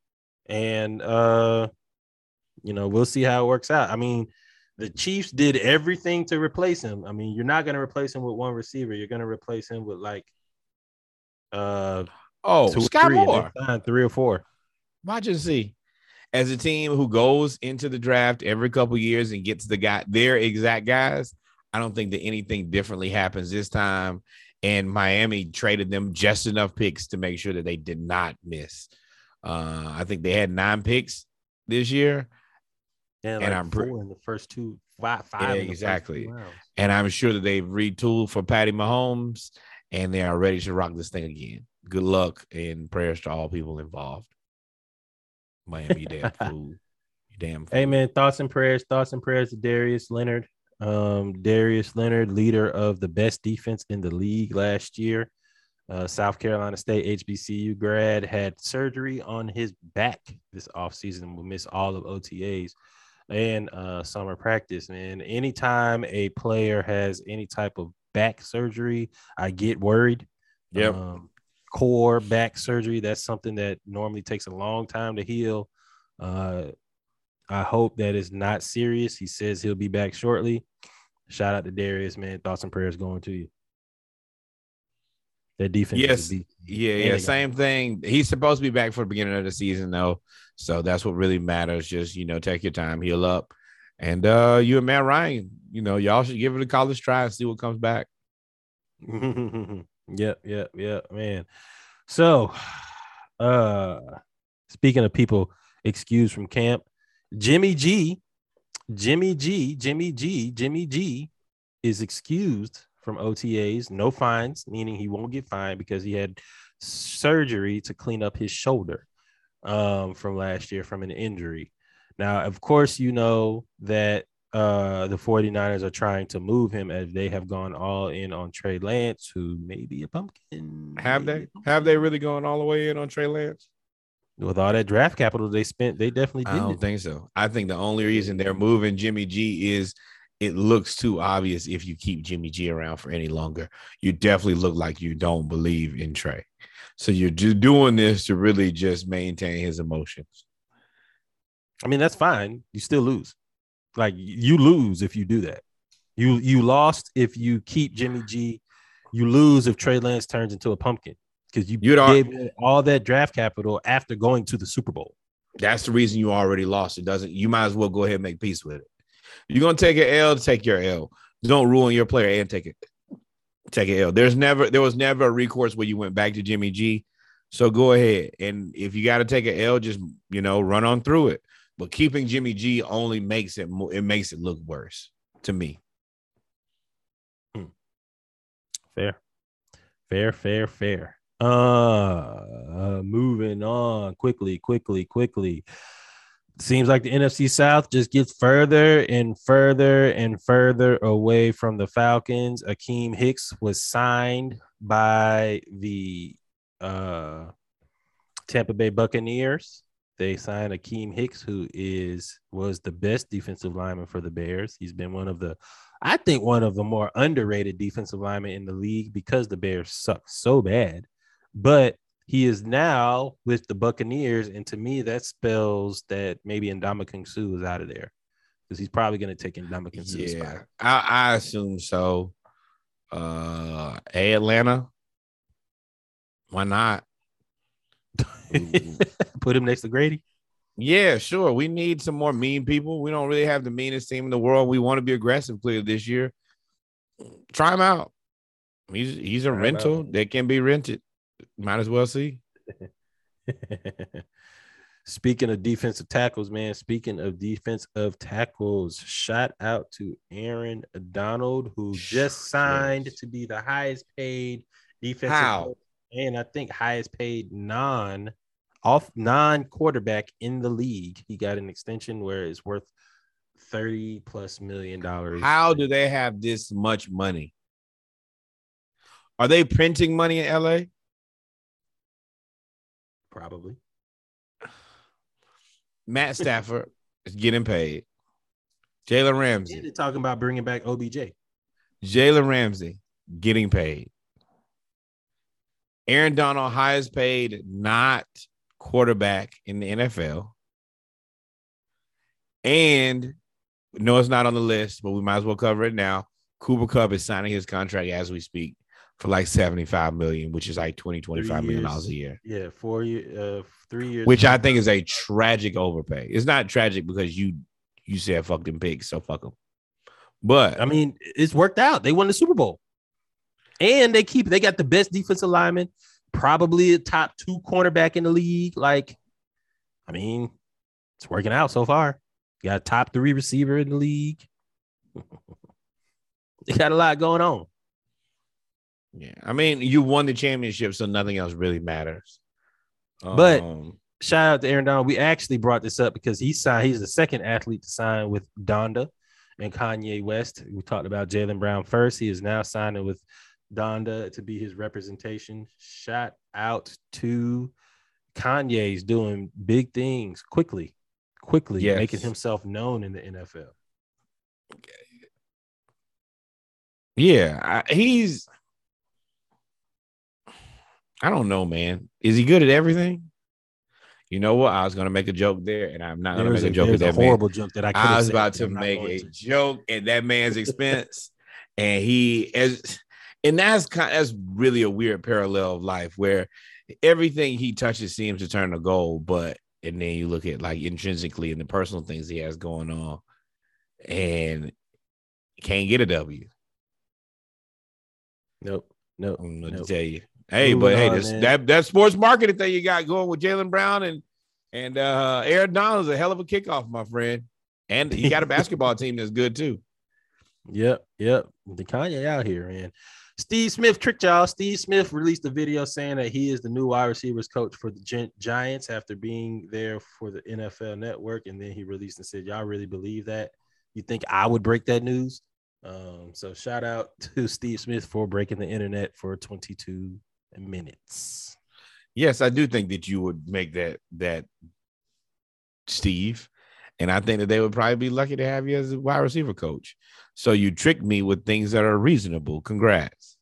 And, uh, you know, we'll see how it works out. I mean, the Chiefs did everything to replace him. I mean, you're not going to replace him with one receiver. You're going to replace him with, like, uh, oh, two, Scott three, Moore. Three or four. Watch and see. As a team who goes into the draft every couple years and gets the guy, their exact guys, I don't think that anything differently happens this time. And Miami traded them just enough picks to make sure that they did not miss. Uh, I think they had nine picks this year. Yeah, like and I'm pretty in the first two, five, five yeah, exactly. Two and I'm sure that they've retooled for Patty Mahomes, and they are ready to rock this thing again. Good luck and prayers to all people involved. Miami, you damn fool. You damn fool. Hey, man, thoughts and prayers. Thoughts and prayers to Darius Leonard. Um, Darius Leonard, leader of the best defense in the league last year. Uh, South Carolina State H B C U grad had surgery on his back this offseason. Will miss all of O T As and uh, summer practice, man. Anytime a player has any type of back surgery, I get worried. Yep. Um, core back surgery, that's something that normally takes a long time to heal. Uh, I hope that it's not serious. He says he'll be back shortly. Shout out to Darius, man. Thoughts and prayers going to you. That defense. Yes. Be, yeah. Yeah. Same thing. He's supposed to be back for the beginning of the season, though. So that's what really matters. Just, you know, take your time, heal up. And uh, you and Matt Ryan, you know, y'all should give it a college try and see what comes back. Yep. Yep. Yep, man. So uh, speaking of people excused from camp, Jimmy G, Jimmy G, Jimmy G, Jimmy G is excused from O T As, no fines, meaning he won't get fined because he had surgery to clean up his shoulder um, from last year from an injury. Now, of course, you know that uh, the 49ers are trying to move him as they have gone all in on Trey Lance, who may be a pumpkin. Have they? Have they really gone all the way in on Trey Lance? With all that draft capital they spent, they definitely did. I don't think so. I think the only reason they're moving Jimmy G is it looks too obvious if you keep Jimmy G around for any longer. You definitely look like you don't believe in Trey. So you're doing this to really just maintain his emotions. I mean, that's fine. You still lose. Like, you lose if you do that. You you lost if you keep Jimmy G. You lose if Trey Lance turns into a pumpkin because you You'd gave ar- all that draft capital after going to the Super Bowl. That's the reason you already lost. It doesn't. You might as well go ahead and make peace with it. You're going to take an L, take your L. Don't ruin your player and take it. Take an L. There's never, there was never a recourse where you went back to Jimmy G. So go ahead. And if you got to take an L, just, you know, run on through it. But keeping Jimmy G only makes it more, it makes it look worse to me. Hmm. Fair, fair, fair, fair. Uh, uh, moving on quickly, quickly, quickly. Seems like the N F C South just gets further and further and further away from the Falcons. Akeem Hicks was signed by the uh, Tampa Bay Buccaneers. They signed Akeem Hicks, who is was the best defensive lineman for the Bears. He's been one of the, I think, one of the more underrated defensive linemen in the league because the Bears suck so bad. But he is now with the Buccaneers, and to me, that spells that maybe Ndamukong Suh is out of there because he's probably going to take Ndamukong Suh's yeah, spot. I, I assume so. Uh, hey, Atlanta, why not? Put him next to Grady? Yeah, sure. We need some more mean people. We don't really have the meanest team in the world. We want to be aggressive clearly this year. Try him out. He's, he's a Try rental that can be rented. Might as well see. Speaking of defensive tackles, man, speaking of defensive tackles, shout out to Aaron Donald, who just signed yes. to be the highest paid defensive How? and I think highest paid non off non quarterback in the league. He got an extension where it's worth thirty plus million dollars. How do they have this much money? Are they printing money in L A? Probably. Matt Stafford is getting paid. Jalen Ramsey. They're talking about bringing back O B J. Jalen Ramsey getting paid. Aaron Donald, highest paid not quarterback in the N F L. And no, it's not on the list, but we might as well cover it now. Cooper Kupp is signing his contract as we speak for like seventy-five million dollars, which is like twenty, twenty-five million dollars a year. Yeah, four year, uh, three years. Which I think is a tragic overpay. It's not tragic because you you said fuck them pigs, so fuck them. But I mean, it's worked out. They won the Super Bowl. And they keep they got the best defensive lineman, probably a top two cornerback in the league. Like, I mean, it's working out so far. You got a top three receiver in the league. They got a lot going on. Yeah, I mean, you won the championship, so nothing else really matters. But um, shout out to Aaron Donald. We actually brought this up because he signed. He's the second athlete to sign with Donda and Kanye West. We talked about Jaylen Brown first. He is now signing with Donda to be his representation. Shout out to Kanye's doing big things quickly, quickly yes. making himself known in the N F L. Yeah, I, he's. I don't know, man. Is he good at everything? You know what? I was going to make a joke there, and I'm not going to make a, a joke at that. There's a horrible man. joke that I could I was about to make a to. joke at that man's expense, and he as. And that's kind of, that's really a weird parallel of life where everything he touches seems to turn to gold. But and then you look at like intrinsically and the personal things he has going on and can't get a W. Nope. Nope. I'm going to nope. tell you. Hey, Moving but hey, on, this, that, that sports marketing thing you got going with Jaylen Brown and, and uh, Aaron Donald is a hell of a kickoff, my friend. And you got a basketball team that's good, too. Yep. Yep. The Kanye out here, man. Steve Smith tricked y'all. Steve Smith released a video saying that he is the new wide receivers coach for the Gi- Giants after being there for the N F L Network. And then he released and said, y'all really believe that? You think I would break that news? Um, so shout out to Steve Smith for breaking the internet for twenty-two minutes. Yes, I do think that you would make that, that Steve. And I think that they would probably be lucky to have you as a wide receiver coach. So you tricked me with things that are reasonable. Congrats.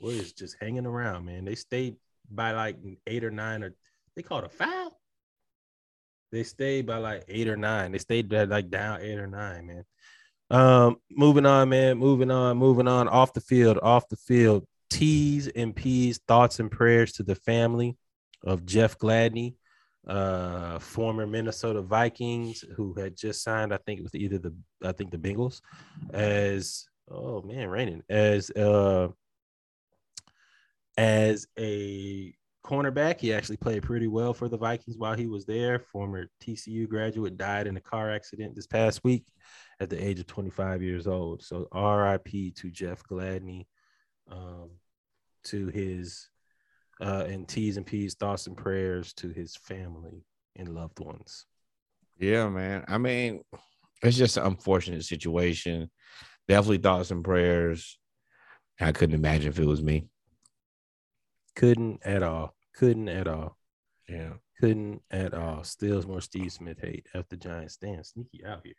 Warriors just hanging around, man. They stayed by like eight or nine, or they called a foul. They stayed by like eight or nine. They stayed like down eight or nine, man. Um, moving on, man. Moving on, moving on. Off the field, off the field. T's and P's, thoughts and prayers to the family of Jeff Gladney. Uh, former Minnesota Vikings who had just signed, I think it was either the, I think the Bengals as, oh man, raining as, uh, as a cornerback. He actually played pretty well for the Vikings while he was there. Former T C U graduate died in a car accident this past week at the age of twenty-five years old. So R I P to Jeff Gladney, um, to his, Uh, and T's and P's, thoughts and prayers to his family and loved ones. Yeah, man. I mean, it's just an unfortunate situation. Definitely thoughts and prayers. I couldn't imagine if it was me. Couldn't at all. Couldn't at all. Yeah. Couldn't at all. Still more Steve Smith hate after Giants. Damn, sneaky out here.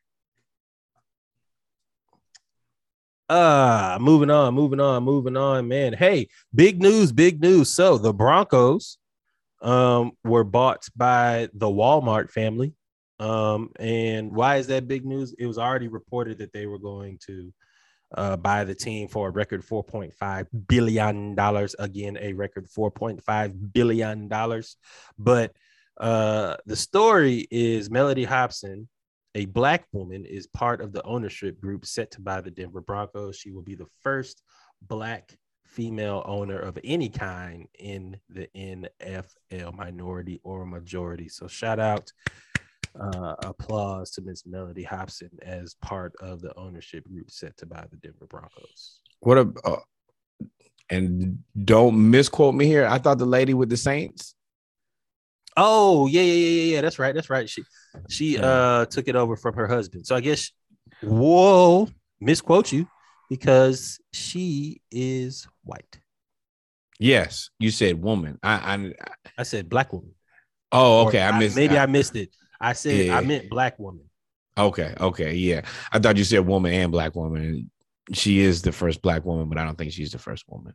Uh, moving on, moving on, moving on, man. Hey, big news, big news. So the Broncos um, were bought by the Walmart family. Um, and why is that big news? It was already reported that they were going to uh, buy the team for a record four point five billion dollars. Again, a record four point five billion dollars. But uh, the story is Melody Hobson, a Black woman, is part of the ownership group set to buy the Denver Broncos. She will be the first Black female owner of any kind in the N F L, minority or majority. So shout out, uh, applause to Miss Melody Hobson as part of the ownership group set to buy the Denver Broncos. What a, uh, and don't misquote me here. I thought the lady with the Saints. Oh, yeah, yeah, yeah, yeah. That's right. That's right. She she uh took it over from her husband. So I guess, whoa, misquote you because she is white. Yes, you said woman. I I, I said black woman. Oh, okay. Or I missed. I, maybe I, I missed it. I said yeah. I meant black woman. Okay. Okay. Yeah. I thought you said woman and black woman. She is the first black woman, but I don't think she's the first woman.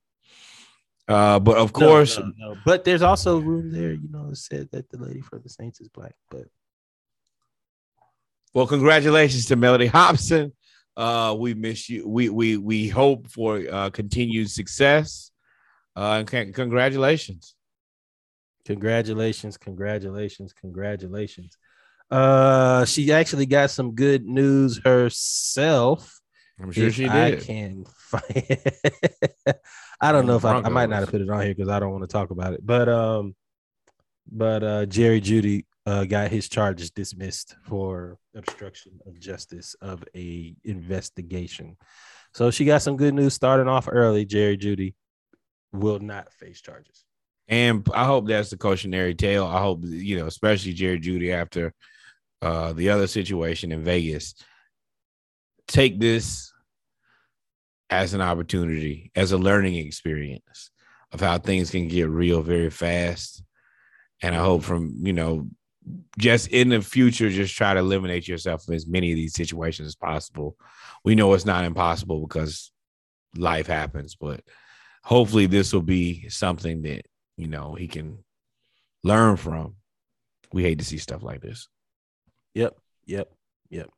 Uh, but of course, no, no, no. But there's also room there, you know, said that the lady from the Saints is black. But well, congratulations to Melody Hobson. Uh, we miss you. We we we hope for uh, continued success. Uh, c- congratulations. Congratulations, congratulations, congratulations. Uh, she actually got some good news herself. I'm sure if she did. I can find I don't know if I, I might not have put it on here because I don't want to talk about it. But um, but uh, Jerry Jeudy uh, got his charges dismissed for obstruction of justice of a investigation. So she got some good news starting off early. Jerry Jeudy will not face charges. And I hope that's the cautionary tale. I hope, you know, especially Jerry Jeudy after uh, the other situation in Vegas. Take this as an opportunity, as a learning experience of how things can get real very fast. And I hope from, you know, just in the future, just try to eliminate yourself from as many of these situations as possible. We know it's not impossible because life happens, but hopefully this will be something that, you know, he can learn from. We hate to see stuff like this. Yep, yep, yep.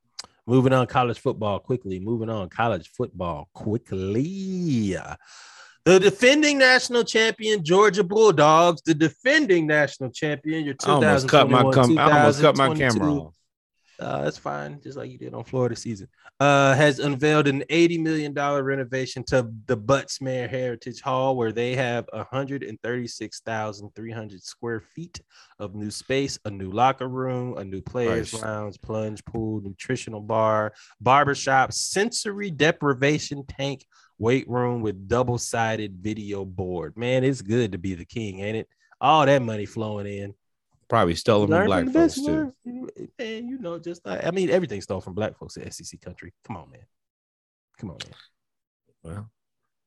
Moving on, college football quickly. Moving on, college football quickly. The defending national champion, Georgia Bulldogs, the defending national champion, your twenty twenty-one, I almost cut my, com- I almost cut my camera off. Uh, that's fine, just like you did on Florida season, uh, has unveiled an eighty million dollars renovation to the Butts-Mayer Heritage Hall, where they have one hundred thirty-six thousand three hundred square feet of new space, a new locker room, a new players' nice. lounge, plunge pool, nutritional bar, barbershop, sensory deprivation tank, weight room with double-sided video board. Man, it's good to be the king, ain't it? All that money flowing in. Probably stolen from black folks too. Man, you know, just like, I mean, everything stolen from black folks in S E C country. Come on, man. Come on, man. Well,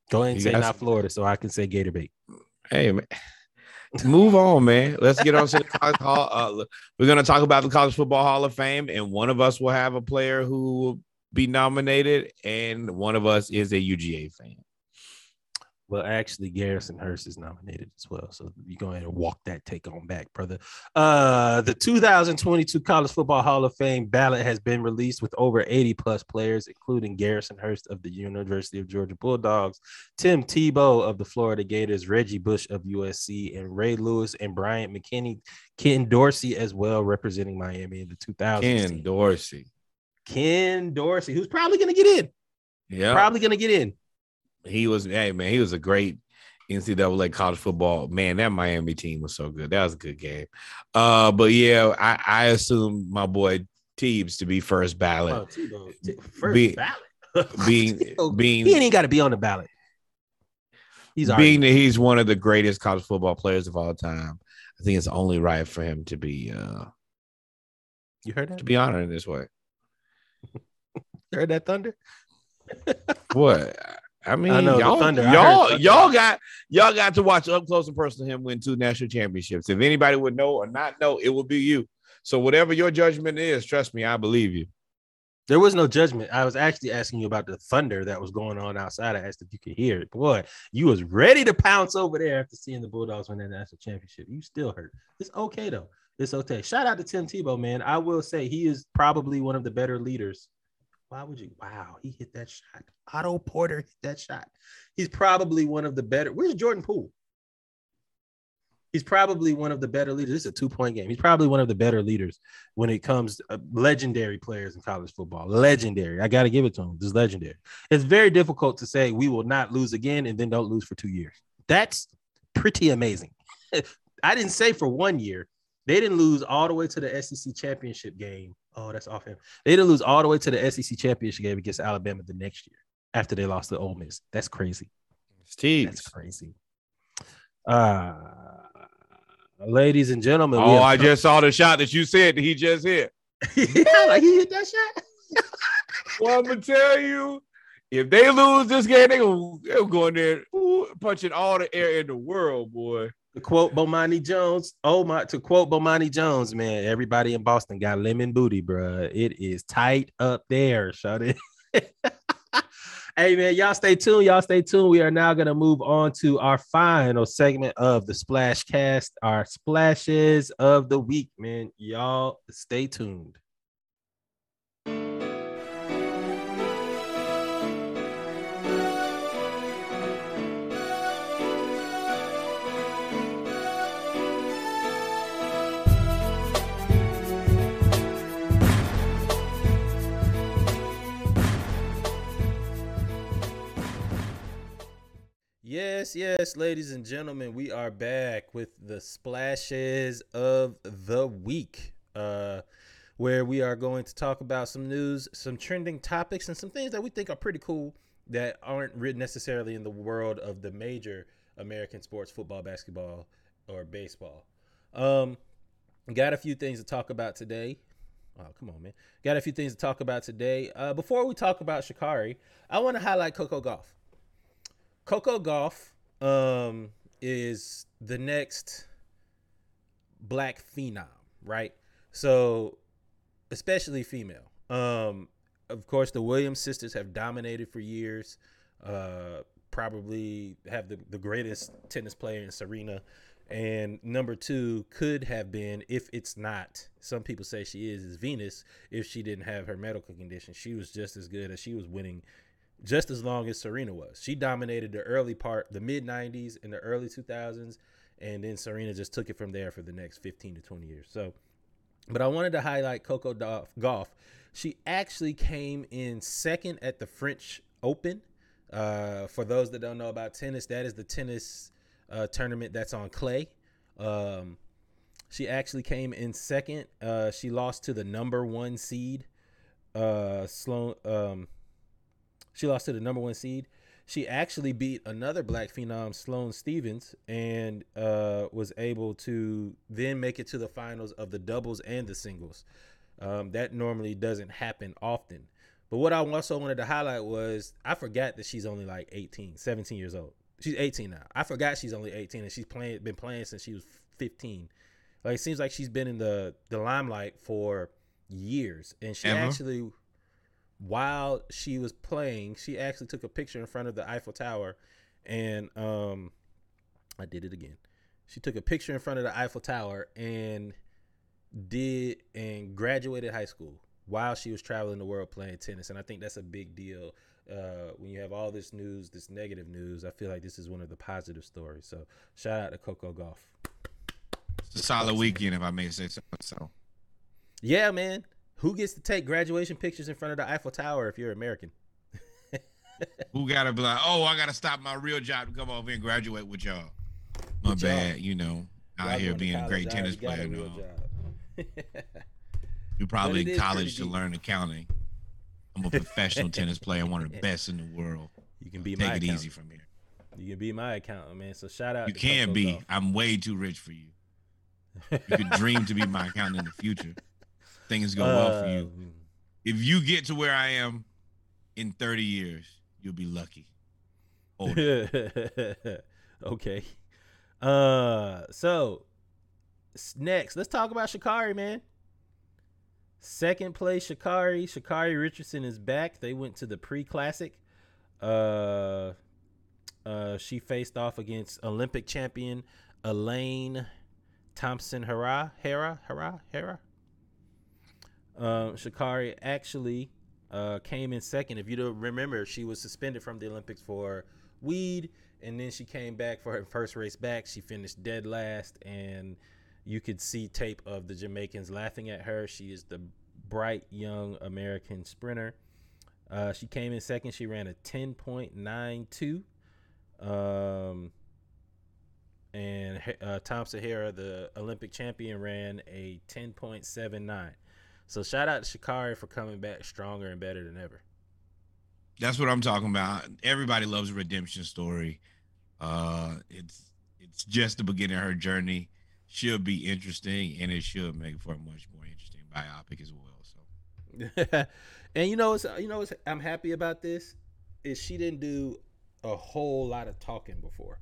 go ahead and say not Florida, so I can say Gator Bait. Hey, man, move on, man. Let's get on to the college hall. Uh, we're gonna talk about the College Football Hall of Fame, and one of us will have a player who will be nominated, and one of us is a U G A fan. Well, actually, Garrison Hurst is nominated as well. So you go ahead and walk that take on back, brother. Uh, the two thousand twenty-two College Football Hall of Fame ballot has been released with over eighty plus players, including Garrison Hurst of the University of Georgia Bulldogs, Tim Tebow of the Florida Gators, Reggie Bush of U S C, and Ray Lewis and Bryant McKinney, Ken Dorsey as well, representing Miami in the two thousands. Ken Dorsey. Ken Dorsey, who's probably going to get in. Yeah. Probably going to get in. He was, hey man, he was a great N C double A college football man. That Miami team was so good. That was a good game. Uh, but yeah, I, I assume my boy Teebs to be first ballot. Oh, Tebow, Te- first be, ballot. being, being, he ain't got to be on the ballot. He's being that he's one of the greatest college football players of all time. I think it's only right for him to be. Uh, you heard that? To be honored in this way. You heard that thunder? What? I mean, I know, y'all, thunder, y'all, I y'all got y'all got to watch up close and personal him win two national championships. If anybody would know or not know, it would be you. So whatever your judgment is, trust me, I believe you. There was no judgment. I was actually asking you about the thunder that was going on outside. I asked if you could hear it. Boy, you was ready to pounce over there after seeing the Bulldogs win that national championship. You still hurt. It's okay, though. It's okay. Shout out to Tim Tebow, man. I will say he is probably one of the better leaders. Why would you? Wow, he hit that shot. Otto Porter hit that shot. He's probably one of the better. Where's Jordan Poole? He's probably one of the better leaders. This is a two-point game. He's probably one of the better leaders when it comes to legendary players in college football. Legendary. I got to give it to him. This is legendary. It's very difficult to say we will not lose again and then don't lose for two years. That's pretty amazing. I didn't say for one year. They didn't lose all the way to the S E C championship game. Oh, that's off him. They didn't lose all the way to the S E C championship game against Alabama the next year after they lost to Ole Miss. That's crazy. It's Teebs. That's crazy. Uh, Ladies and gentlemen. Oh, I come. just saw the shot that you said that he just hit. Yeah, like he hit that shot. Well, I'm going to tell you, if they lose this game, they're going to go in there ooh, punching all the air in the world, boy. To quote Bomani Jones, oh my, to quote Bomani Jones, man, everybody in Boston got lemon booty, bro. It is tight up there, shut it. Hey, man, y'all stay tuned. Y'all stay tuned. We are now going to move on to our final segment of the Splash Cast, our splashes of the week, man. Y'all stay tuned. Yes, yes, ladies and gentlemen, we are back with the splashes of the week, uh, where we are going to talk about some news, some trending topics, and some things that we think are pretty cool that aren't written necessarily in the world of the major American sports, football, basketball, or baseball. Um, got a few things to talk about today. Oh, come on, man. Got a few things to talk about today. Uh, before we talk about Sha'Carri, I want to highlight Coco Gauff. Coco Gauff um, is the next black phenom, right? So, especially female. Um, of course, the Williams sisters have dominated for years, uh, probably have the, the greatest tennis player in Serena. And number two could have been, if it's not, some people say she is, is Venus, if she didn't have her medical condition. She was just as good as she was winning just as long as Serena was. She dominated the early part, the mid nineties and the early two thousands, and then Serena just took it from there for the next fifteen to twenty years. So, but I wanted to highlight Coco Gauff. She actually came in second at the French Open. Uh, for those that don't know about tennis, that is the tennis uh, tournament that's on clay. Um, she actually came in second. Uh, she lost to the number one seed, uh, Sloan, um, She lost to the number one seed. She actually beat another black phenom, Sloane Stephens, and uh, was able to then make it to the finals of the doubles and the singles. Um, that normally doesn't happen often. But what I also wanted to highlight was I forgot that she's only like eighteen, seventeen years old. She's eighteen now. I forgot she's only eighteen, and she's playing, been playing since she was fifteen. Like, it seems like she's been in the, the limelight for years, and she Emma? actually – while she was playing, she actually took a picture in front of the Eiffel Tower, and um, I did it again. She took a picture in front of the Eiffel Tower and did and graduated high school while she was traveling the world playing tennis. And I think that's a big deal. Uh, when you have all this news, this negative news, I feel like this is one of the positive stories. So shout out to Coco Gauff. It's a solid weekend, if I may say so. so. Yeah, man. Who gets to take graduation pictures in front of the Eiffel Tower if you're American? Who got to be like, oh, I got to stop my real job to come over here and graduate with y'all. My with bad, y'all. you know, out y'all here being a great tennis player. A no. You're probably in college to learn accounting. I'm a professional tennis player, one of the best in the world. You can be Take my Take it accountant. easy from here. You can be my accountant, man. So shout out you to You can Coco be. Gauff. I'm way too rich for you. You could dream to be my accountant in the future. Things go uh, well for you. If you get to where I am in thirty years, you'll be lucky. Okay. Uh, so next, let's talk about Sha'Carri, man. Second place, Sha'Carri. Sha'Carri Richardson is back. They went to the pre-classic. Uh, uh, she faced off against Olympic champion Elaine Thompson Herro. Herro? Herro? Herro? Um, Sha'Carri actually uh, came in second. If you don't remember, she was suspended from the Olympics for weed, and then she came back for her first race back. She finished dead last, and you could see tape of the Jamaicans laughing at her. She is the bright young American sprinter. Uh, she came in second. She ran a ten point nine two. Um, and uh, Thompson Herro, the Olympic champion, ran a ten point seven nine. So shout out to Sha'Carri for coming back stronger and better than ever. That's what I'm talking about. Everybody loves a redemption story. Uh, it's it's just the beginning of her journey. should be interesting, and it should make for a much more interesting biopic as well. So, and you know, it's, you know, it's, I'm happy about this. Is she didn't do a whole lot of talking before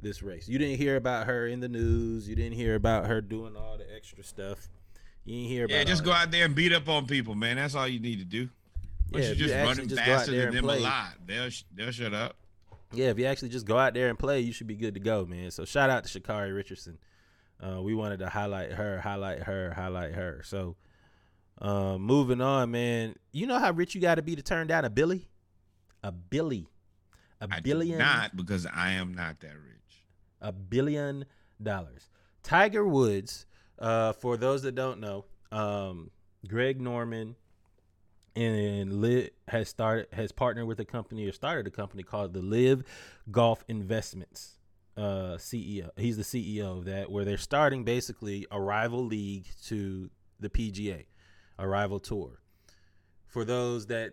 this race. You didn't hear about her in the news. You didn't hear about her doing all the extra stuff. You didn't hear about. Yeah, just go that. out there and beat up on people, man. That's all you need to do. But yeah, you just running just faster than them play. a lot. They'll they'll shut up. Yeah, if you actually just go out there and play, you should be good to go, man. So shout out to Sha'Carri Richardson. Uh, we wanted to highlight her, highlight her, highlight her. So uh, moving on, man. You know how rich you got to be to turn down a Billy? A Billy. A I billion. Not because I am not that rich. A billion dollars. Tiger Woods, uh, for those that don't know, um, Greg Norman and Liv has started has partnered with a company or started a company called the Live Golf Investments uh, C E O. He's the C E O of that, where they're starting basically a rival league to the P G A, a rival tour. For those that,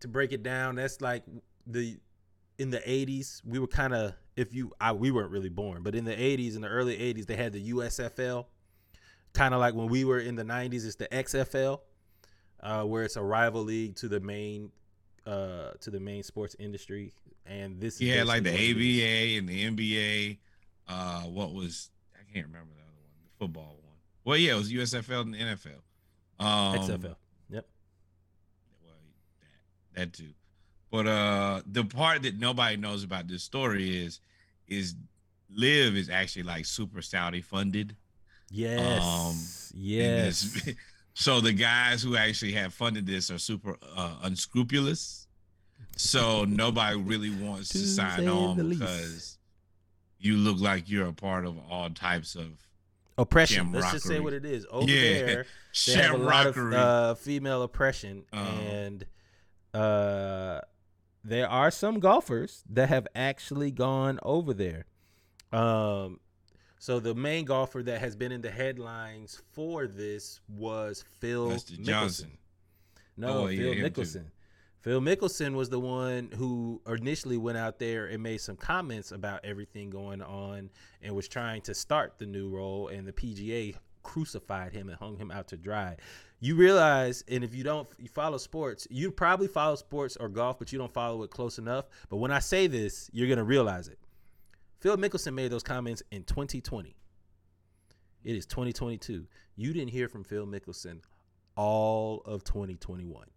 to break it down, that's like the in the eighties we were kind of if you I, we weren't really born, but in the eighties, in the early eighties, they had the U S F L, kind of like when we were in the nineties, it's the X F L. Uh, where it's a rival league to the main, uh, to the main sports industry, and this yeah, is like the A B A and the N B A. Uh, what was I can't remember the other one, the football one. Well, yeah, it was U S F L and the N F L. Um, X F L. Yep. Well, that that too, but uh, the part that nobody knows about this story is, is Liv is actually like super Saudi funded. Yes. Um, yes. So the guys who actually have funded this are super uh, unscrupulous. So nobody really wants to, to sign on because you look like you're a part of all types of oppression. Let's just say what it is. Over yeah. there, they have a lot of uh, female oppression. Um, and uh, there are some golfers that have actually gone over there. Um So the main golfer that has been in the headlines for this was Phil Mister Mickelson. Johnson. No, oh, Phil yeah, Mickelson. Phil Mickelson was the one who initially went out there and made some comments about everything going on and was trying to start the new role, and the P G A crucified him and hung him out to dry. You realize, and if you don't you follow sports, you probably follow sports or golf, but you don't follow it close enough. But when I say this, you're going to realize it. Phil Mickelson made those comments in twenty twenty. It is twenty twenty-two. You didn't hear from Phil Mickelson all of twenty twenty-one.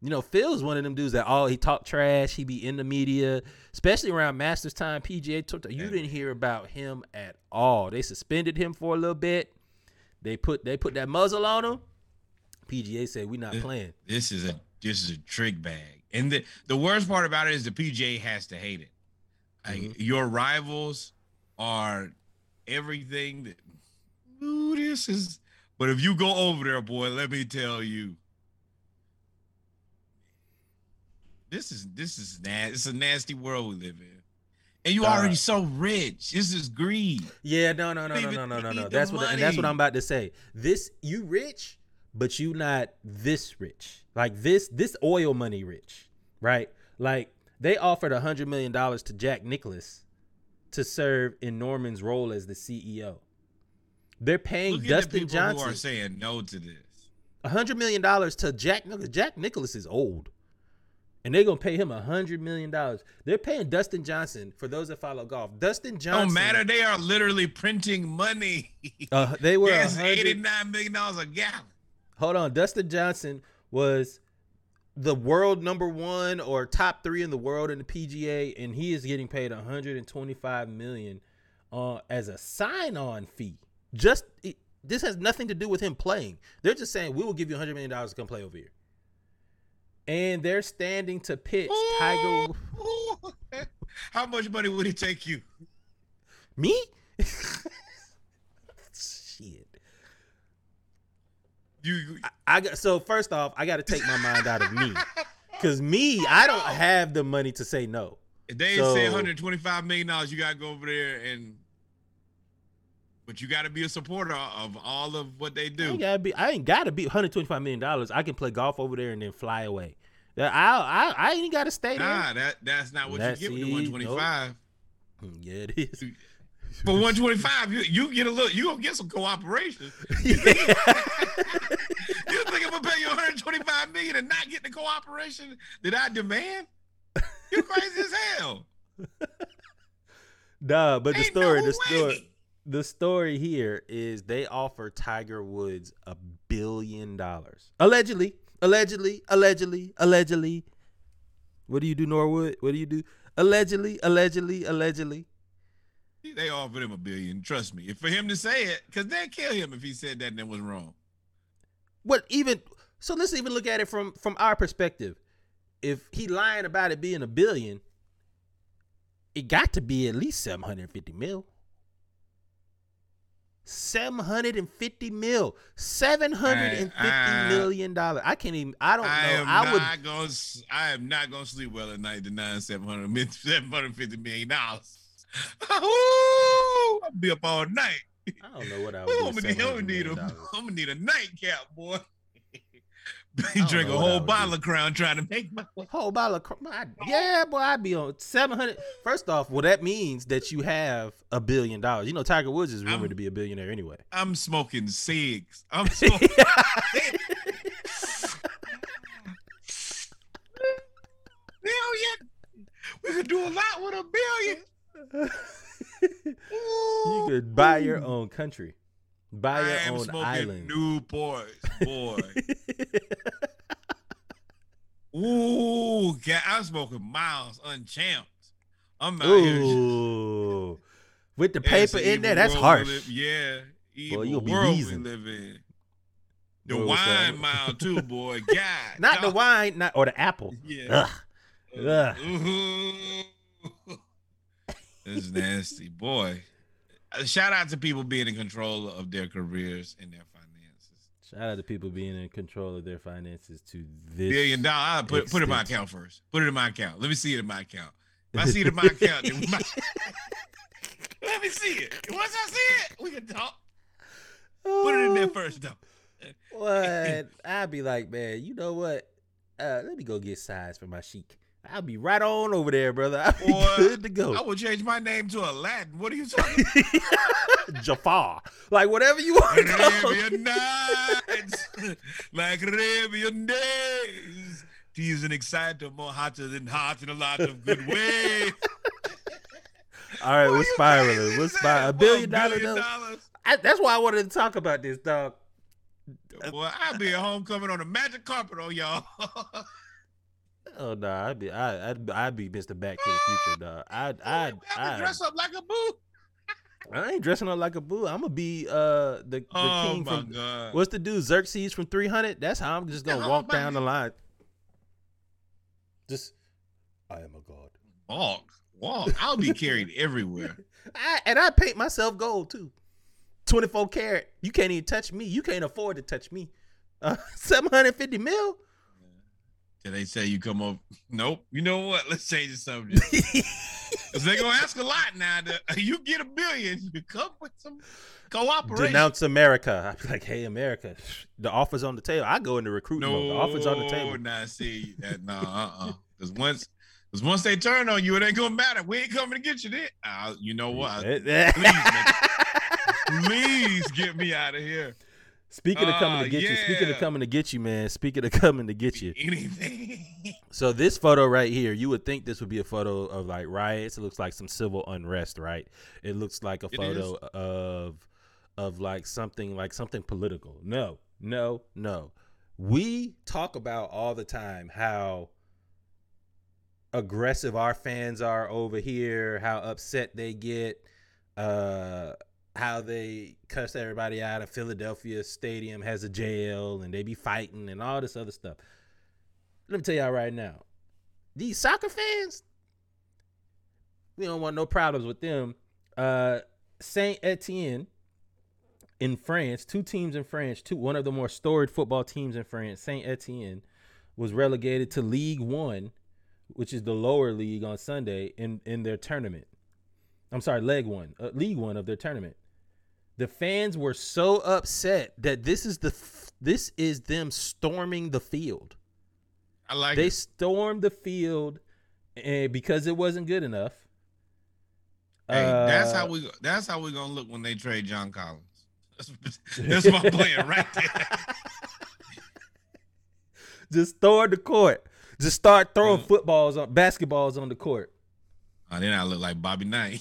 You know, Phil's one of them dudes that all he talk trash. He be in the media, especially around Masters time, P G A Tour. You didn't hear about him at all. They suspended him for a little bit. They put they put that muzzle on him. P G A said, "We're not this, playing." This is a this is a trick bag, and the the worst part about it is the P G A has to hate it. Like, mm-hmm. Your rivals are everything that ooh, this is. But if you go over there, boy, let me tell you, this is this is nasty. It's a nasty world we live in, and you uh, already so rich. This is greed. Yeah, no, no, no, no, no, no, no, no. That's what and that's what I'm about to say. This you rich, but you not this rich. Like this this oil money rich, right? Like. They offered one hundred million dollars to Jack Nicklaus to serve in Norman's role as the C E O. They're paying Look Dustin at the people Johnson. Who are saying no to this. one hundred million dollars to Jack Nicklaus. Jack Nicklaus is old. And they're going to pay him one hundred million dollars. They're paying Dustin Johnson, for those that follow golf. Dustin Johnson. Don't matter. They are literally printing money. uh, they were That's eighty-nine million dollars a gallon. Hold on. Dustin Johnson was the world number one or top three in the world in the P G A, and he is getting paid one hundred twenty-five million dollars uh, as a sign-on fee. Just it, this has nothing to do with him playing. They're just saying, we will give you one hundred million dollars to come play over here. And they're standing to pitch ooh, Tiger. Ooh. How much money would it take you? Me? Shit. You, I, I so first off, I got to take my mind out of me, because me, I don't have the money to say no. If they so, say one hundred twenty-five million dollars, you got to go over there and, but you got to be a supporter of all of what they do. I ain't gotta be, I ain't got to be one hundred twenty-five million dollars. I can play golf over there and then fly away. I I, I ain't got to stay there. Nah, that that's not what that's you give me. The one twenty-five. Nope. Yeah, it is. for one twenty-five, you, you get a little, you gonna get some cooperation. You think I'm gonna pay you one hundred twenty-five million dollars and not get the cooperation that I demand? You crazy as hell. Nah, but Ain't the story, no the story, way. the story here is they offer Tiger Woods a billion dollars, allegedly, allegedly, allegedly, allegedly. What do you do, Norwood? What do you do? Allegedly, allegedly, allegedly. They offered him a billion. Trust me, if for him to say it, because they'd kill him if he said that and it was wrong. What even? So let's even look at it from from our perspective. If he lying about it being a billion, it got to be at least seven hundred fifty mil. seven hundred fifty mil. seven hundred fifty I, I, million dollars. I can't even, I don't I know. I would. Gonna, I am not going to sleep well at night denying seven hundred fifty million dollars. I'll be up all night. I don't know what I would do. I'm going to need a nightcap, boy. They drink a whole bottle do. of Crown trying to make my whole bottle of Crown. Yeah, boy, I'd be on seven hundred. First off, well, that means that you have a billion dollars. You know, Tiger Woods is rumored I'm, to be a billionaire anyway. I'm smoking cigs. I'm smoking billion. We could do a lot with a billion. You could buy your own country. Buy your I am own smoking island. Newports, boy. Ooh, God, I'm smoking Miles Unchamped. I'm out Ooh. here with the paper in, in there. That's harsh. Live, yeah, evil boy, you'll be world reason. we live in. The boy, wine mile too, boy. God, not dog. the wine, not or the apple. Yeah. Ugh. Ugh. Ugh. That's nasty, boy. Shout out to people being in control of their careers and their finances. Shout out to people being in control of their finances to this billion dollar. I'll put put it in my account first. Put it in my account. Let me see it in my account. If I see it in my account, then my... let me see it. Once I see it, we can talk. Put it in there first, though. What? I'd be like, man, you know what? Uh, let me go get size for my chic. I'll be right on over there, brother. I'll be or, good to go. I will change my name to Aladdin. What are you talking about? Jafar. Like, whatever you want to call Arabian nights. Like Arabian days. Tease and excite are more hotter than hot in a lot of good ways. All right, we're spiraling. We're spiraling. A billion, billion dollars. dollars. I, that's why I wanted to talk about this, dog. Well, I'll be at homecoming on a magic carpet on y'all. Oh no, nah, I'd be I I'd, I'd be Mister Back to the Future, dog. I I I dress up like a boo. I ain't dressing up like a boo. I'm gonna be uh the, the oh king from God. What's the dude Xerxes from three hundred? That's how I'm just gonna yeah, walk I'm down the line. Just I am a god. Walk, walk. I'll be carried everywhere. I, and I paint myself gold too. twenty-four karat. You can't even touch me. You can't afford to touch me. Uh, seven hundred fifty mil. And they say you come up. Nope. You know what? Let's change the subject. Because they're going to ask a lot now. To, you get a billion. You come with some cooperation. Denounce America. I'm like, hey, America. The offer's on the table. I go into recruitment. No, the offer's on the table. Nah, see, that, no, uh-uh. Because once, because once they turn on you, it ain't going to matter. We ain't coming to get you there. Uh, you know what? Please, man, please get me out of here. Speaking of coming uh, to get yeah. you, speaking of coming to get you, man, speaking of coming to get you. Anything. So this photo right here, you would think this would be a photo of like riots. It looks like some civil unrest, right? It looks like a it photo is. of of like something like something political. No, no, no. We talk about all the time how aggressive our fans are over here, how upset they get, uh how they cuss everybody out of Philadelphia Stadium has a jail and they be fighting and all this other stuff. Let me tell y'all right now, these soccer fans, we don't want no problems with them. Uh, Saint Etienne in France, two teams in France, two, one of the more storied football teams in France, Saint Etienne was relegated to League One, which is the lower league on Sunday in, in their tournament. I'm sorry, leg one, uh, league one of their tournament. The fans were so upset that this is the f- this is them storming the field. I like they it. They stormed the field and because it wasn't good enough. Hey, uh, that's how we that's how we're gonna look when they trade John Collins. That's, that's my plan right there. Just throw it the court. Just start throwing footballs on basketballs on the court. Uh, then I look like Bobby Knight.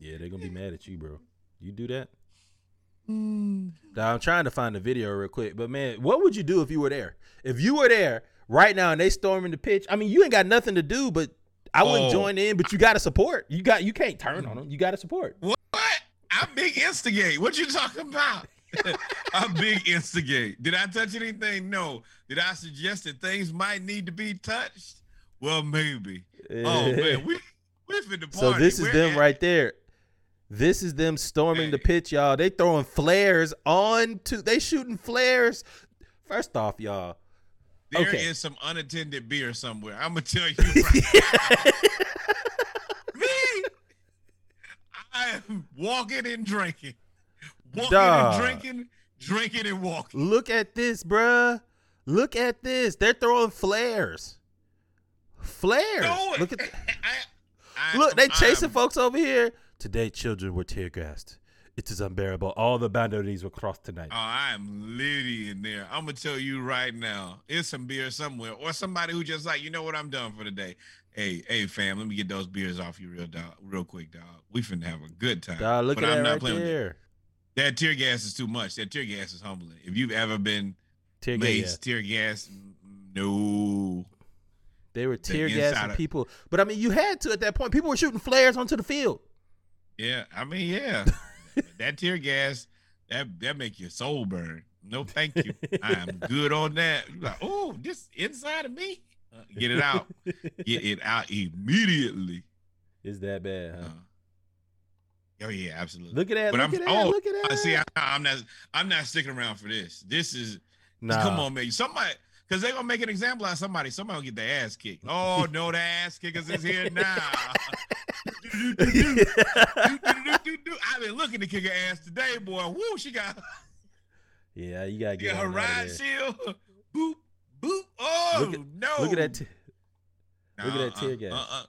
Yeah, they're gonna be mad at you, bro. You do that? Mm. Now, I'm trying to find the video real quick, but man, what would you do if you were there? If you were there right now and they storming the pitch, I mean, you ain't got nothing to do, but I wouldn't oh. join in. But you got to support. You got you can't turn on them. You got to support. What? I'm big instigate. What you talking about? I'm big instigate. Did I touch anything? No. Did I suggest that things might need to be touched? Well, maybe. Oh man, we we're finna party. So this is we're them at- right there. This is them storming hey. the pitch, y'all. They throwing flares on to. They shooting flares. First off, y'all. There okay. is some unattended beer somewhere. I'm gonna tell you right now. Me, I am walking and drinking, walking Duh. and drinking, drinking and walking. Look at this, bruh. Look at this. They're throwing flares. Flares. No, look at. Th- I, I, Look, they chasing I'm, folks over here. Today, children were tear gassed. It is unbearable. All the boundaries were crossed tonight. Oh, I am litty in there. I'm going to tell you right now. It's some beer somewhere. Or somebody who just like, you know what, I'm done for today. Hey, hey, fam, let me get those beers off you real dog, real quick, dog. We finna have a good time. Dog, look but at I'm that not right playing there. With that. That tear gas is too much. That tear gas is humbling. If you've ever been tear laced, tear gas, no. They were tear the gassing of- people. But, I mean, you had to at that point. People were shooting flares onto the field. Yeah, I mean, yeah. That tear gas, that that make your soul burn. No, thank you. I'm good on that. You're like, oh, this inside of me. Uh, get it out. Get it out immediately. It's that bad, huh? Uh, oh yeah, absolutely. Look at that. But look I'm, at that. Oh, look at that. See, I, I'm not. I'm not sticking around for this. This is. Nah. Come on, man. Somebody, because they're gonna make an example out of somebody. Somebody will get their ass kicked. Oh no, the ass kickers is here now. do, do, do, do. do, do, do, do, do. I've been looking to kick her ass today, boy. Woo, she got. Yeah, you gotta get her ride shield. Boop, boop. Oh look at, no! Look at that. T- nah, look at that tear uh, gas. Uh, uh,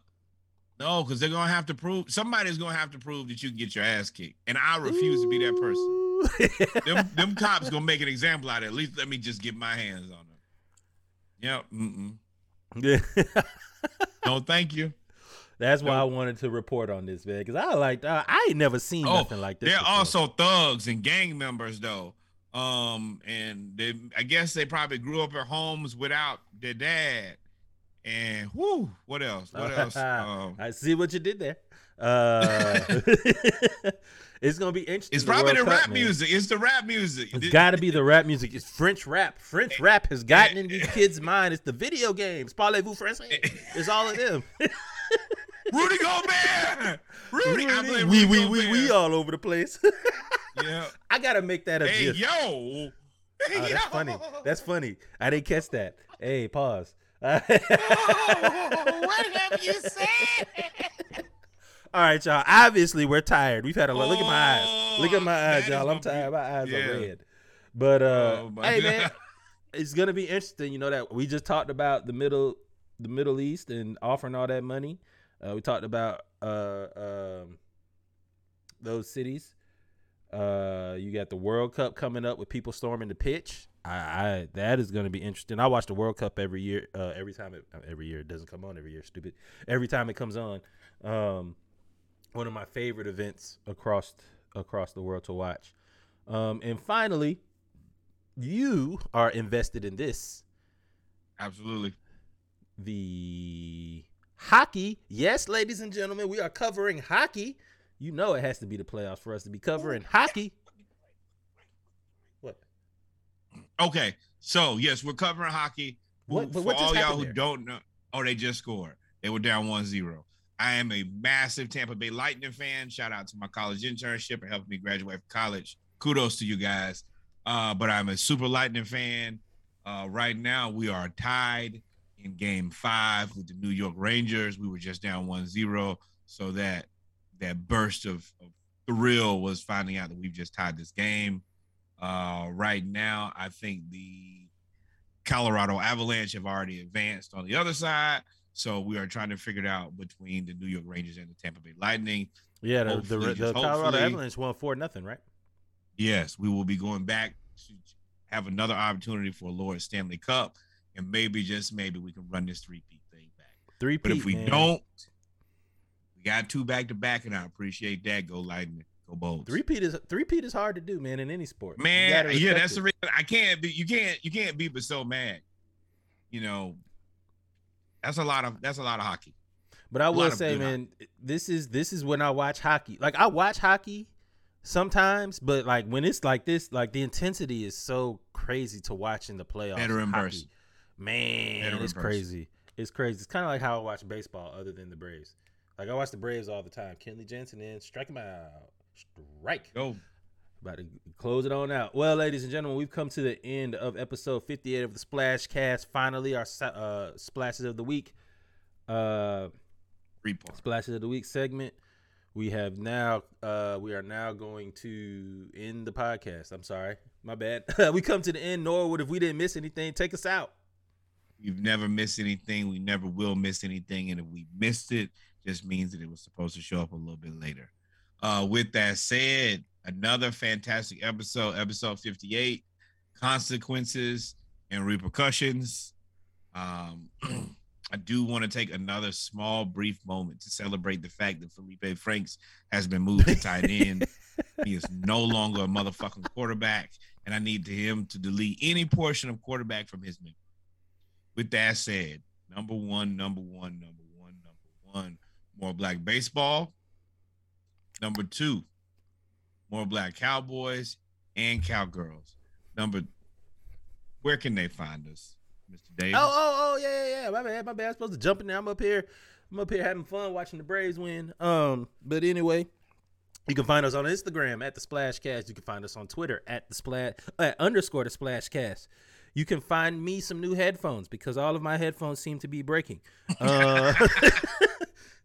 no, because they're gonna have to prove. Somebody's gonna have to prove that you can get your ass kicked, and I refuse Ooh. to be that person. them, them cops gonna make an example out of it. At least let me just get my hands on them. Yep. Mm-mm. Yeah. No, thank you. That's why I wanted to report on this, man, because I like uh, I ain't never seen oh, nothing like this. They're before. Also thugs and gang members, though, um, and they I guess they probably grew up at homes without their dad. And whoo, what else? What else? um, I see what you did there. Uh, it's gonna be interesting. It's probably the, the rap Cup, music. Man. It's the rap music. It's got to be the rap music. It's French rap. French rap has gotten in these kids' mind. It's the video games. Parlez-vous français. It's all of them. Rudy Gobert, Rudy, Rudy. I blame we Rudy we Gobert. we we all over the place. Yeah, I gotta make that a hey, gif. Yo, hey, oh, that's yo. funny. That's funny. I didn't catch that. Hey, pause. Oh, what have you said? All right, y'all. Obviously, we're tired. We've had a lot. Oh, look at my eyes. Look at my eyes, y'all. I'm tired. My eyes yeah. are red. But uh, oh, hey, God. man, it's gonna be interesting. You know that we just talked about the middle, the Middle East, and offering all that money. Uh, we talked about uh, um, those cities. Uh, you got the World Cup coming up with people storming the pitch. I, I that is going to be interesting. I watch the World Cup every year. Uh, every time it every year it doesn't come on every year. Stupid. Every time it comes on, um, one of my favorite events across across the world to watch. Um, and finally, you are invested in this. Absolutely. The. Hockey, yes, ladies and gentlemen, we are covering hockey. You know it has to be the playoffs for us to be covering hockey. What? Okay, so, yes, we're covering hockey. What, for what all y'all who there? Don't know, oh, they just scored. They were down one zero. I am a massive Tampa Bay Lightning fan. Shout out to my college internship and helping me graduate from college. Kudos to you guys. Uh, but I'm a super Lightning fan. Uh, right now, we are tied in game five with the New York Rangers. We were just down one zero. So that that burst of, of thrill was finding out that we've just tied this game. Uh, right now, I think the Colorado Avalanche have already advanced on the other side. So we are trying to figure it out between the New York Rangers and the Tampa Bay Lightning. Yeah, the, the, the Colorado Avalanche won four nothing, right? Yes, we will be going back to have another opportunity for Lord Stanley Cup, and maybe, just maybe, we can run this three-peat thing back. Three-peat, but if we man. don't, we got two back-to-back, and I appreciate that. Go Lightning, go Bolts. Three-peat is three-peat is hard to do, man, in any sport. Man, yeah, that's it. the reason I can't be. You can't. You can't be, but so mad. You know. That's a lot of that's a lot of hockey. But I will say, man, hockey. this is this is when I watch hockey. Like, I watch hockey sometimes, but like when it's like this, like the intensity is so crazy to watch in the playoffs. Better in person. Man, Better it's crazy. It's crazy. It's kind of like how I watch baseball other than the Braves. Like, I watch the Braves all the time. Kenley Jansen in, strike him out. Strike. Go. About to close it on out. Well, ladies and gentlemen, we've come to the end of episode fifty-eight of the Splashcast. Finally, our uh, splashes of the week, uh, Report. splashes of the week segment. We have now, uh, we are now going to end the podcast. I'm sorry, my bad. We come to the end. Norwood, if we didn't miss anything, take us out. You've never missed anything. We never will miss anything, and if we missed it, just means that it was supposed to show up a little bit later. Uh, with that said. Another fantastic episode, episode fifty-eight, consequences and repercussions. Um, I do want to take another small, brief moment to celebrate the fact that Felipe Franks has been moved to tight end. He is no longer a motherfucking quarterback, and I need him to delete any portion of quarterback from his memory. With that said, number one, number one, number one, number one, more Black baseball. Number two, more Black cowboys and cowgirls. Number, where can they find us, Mister Davis? Oh, oh, oh, yeah, yeah, yeah. My bad, my bad. I'm supposed to jump in there. I'm up here. I'm up here having fun watching the Braves win. Um, but anyway, you can find us on Instagram at the Splashcast. You can find us on Twitter at the splash at underscore the Splashcast. You can find me some new headphones because all of my headphones seem to be breaking. Uh,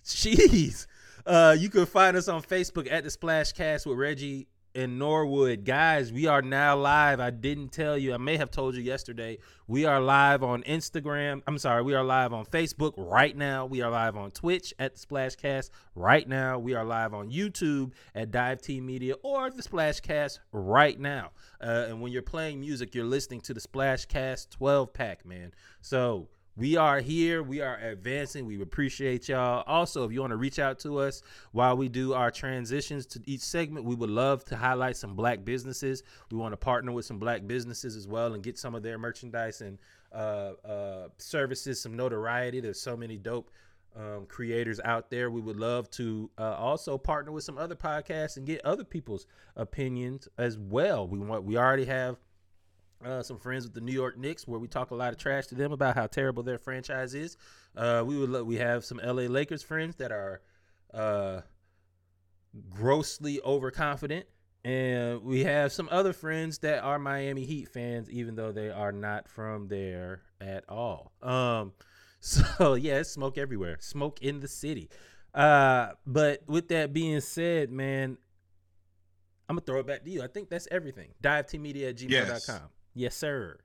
jeez. Uh, you can find us on Facebook at the Splashcast with Reggie and Norwood. Guys, we are now live. I didn't tell you. I may have told you yesterday. We are live on Instagram. I'm sorry. We are live on Facebook right now. We are live on Twitch at the Splashcast right now. We are live on YouTube at Dive T Media or the Splashcast right now. Uh, and when you're playing music, you're listening to the Splashcast twelve pack, man. So we are here. We are advancing. We appreciate y'all. Also, if you want to reach out to us while we do our transitions to each segment, we would love to highlight some Black businesses. We want to partner with some Black businesses as well and get some of their merchandise and uh, uh, services, some notoriety. There's so many dope um, creators out there. We would love to uh, also partner with some other podcasts and get other people's opinions as well. We want. We already have Uh, some friends with the New York Knicks, where we talk a lot of trash to them about how terrible their franchise is. Uh, we would lo- we have some L A Lakers friends that are uh, grossly overconfident, and we have some other friends that are Miami Heat fans, even though they are not from there at all. Um, so yeah, it's smoke everywhere, smoke in the city. Uh, but with that being said, man, I'm gonna throw it back to you. I think that's everything. dive t media at gmail dot com. Yes. Yes, sir.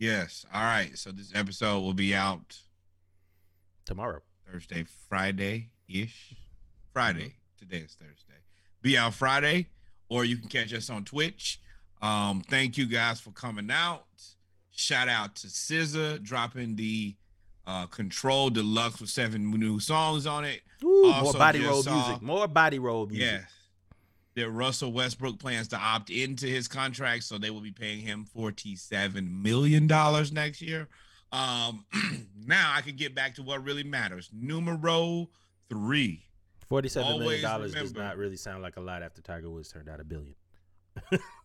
Yes. All right. So this episode will be out tomorrow, Thursday, Friday-ish. Friday. Today is Thursday. Be out Friday, or you can catch us on Twitch. Um, thank you guys for coming out. Shout out to S Z A dropping the uh, Control Deluxe with seven new songs on it. Ooh, also, more body roll saw, music. More body roll music. Yes. Yeah, that Russell Westbrook plans to opt into his contract, so they will be paying him forty-seven million dollars next year. Um, now I can get back to what really matters. Numero three. forty-seven million dollars does not really sound like a lot after Tiger Woods turned out a billion.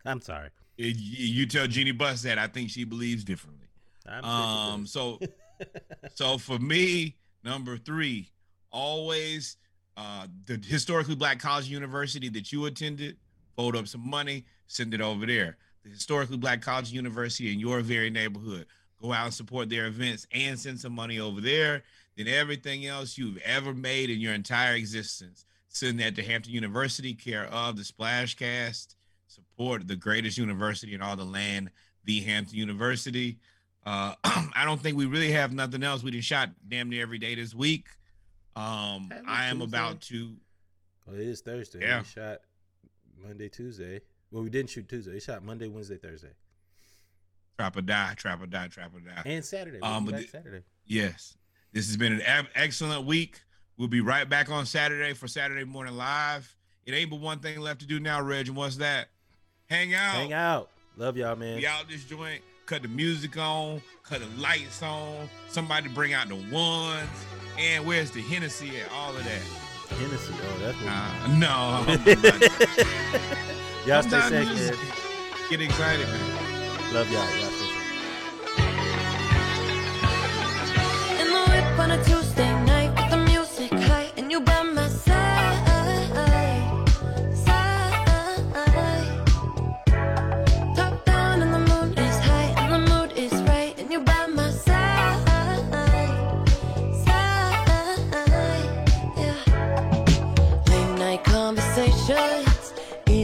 I'm sorry. It, you tell Jeannie Buss that. I think she believes differently. I'm um, so, so for me, number three, always – Uh, the historically Black college university that you attended, fold up some money, send it over there. The historically Black college university in your very neighborhood, go out and support their events and send some money over there. Then everything else you've ever made in your entire existence, send that to Hampton University, care of the Splashcast. Support the greatest university in all the land, the Hampton University. Uh, I don't think we really have nothing else. We done shot damn near every day this week. Um, I am Tuesday. about to. Well, it is Thursday. Yeah. We shot Monday, Tuesday. Well, we didn't shoot Tuesday. We shot Monday, Wednesday, Thursday. Trap or die, trap or die, trap or die. And Saturday. We'll um, th- Saturday. Yes. This has been an ab- excellent week. We'll be right back on Saturday for Saturday Morning Live. It ain't but one thing left to do now, Reg. And what's that? Hang out. Hang out. Love y'all, man. We out this joint. Cut the music on. Cut the lights on. Somebody bring out the ones. And where's the Hennessy at? All of that. Hennessy? Oh, that's what uh, No. I'm y'all stay safe, man. Get excited, man. Love y'all. Y'all stay safe. In the whip on a Tuesday night with the music high and you by my side.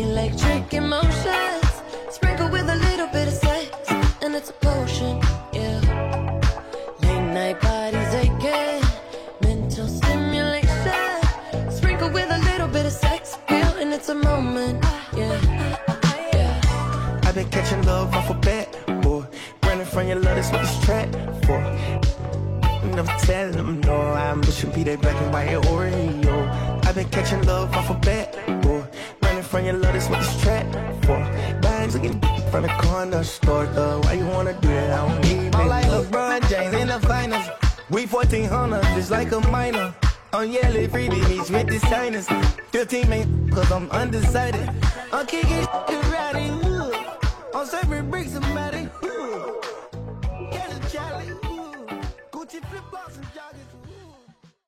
Electric emotions, sprinkle with a little bit of sex, and it's a potion, yeah. Late night bodies aching, mental stimulation, sprinkle with a little bit of sex appeal, and it's a moment, yeah, yeah. I've been catching love off a bat, boy, running from your love, that's what this track for. Never tell them no, I'm pushing be that black and white Oreo. I've been catching love off a bat, boy. From your love, that's what this trap for. Bangs again from the corner store, though. Why you wanna do that? I don't need it. I'm like LeBron James in the finals. We fourteen hundred, just like a minor. I'm yelling free beach with the signers. fifteen man, cause I'm undecided. I'm kicking shit to Roddy Hood. I'm serving bricks, somebody.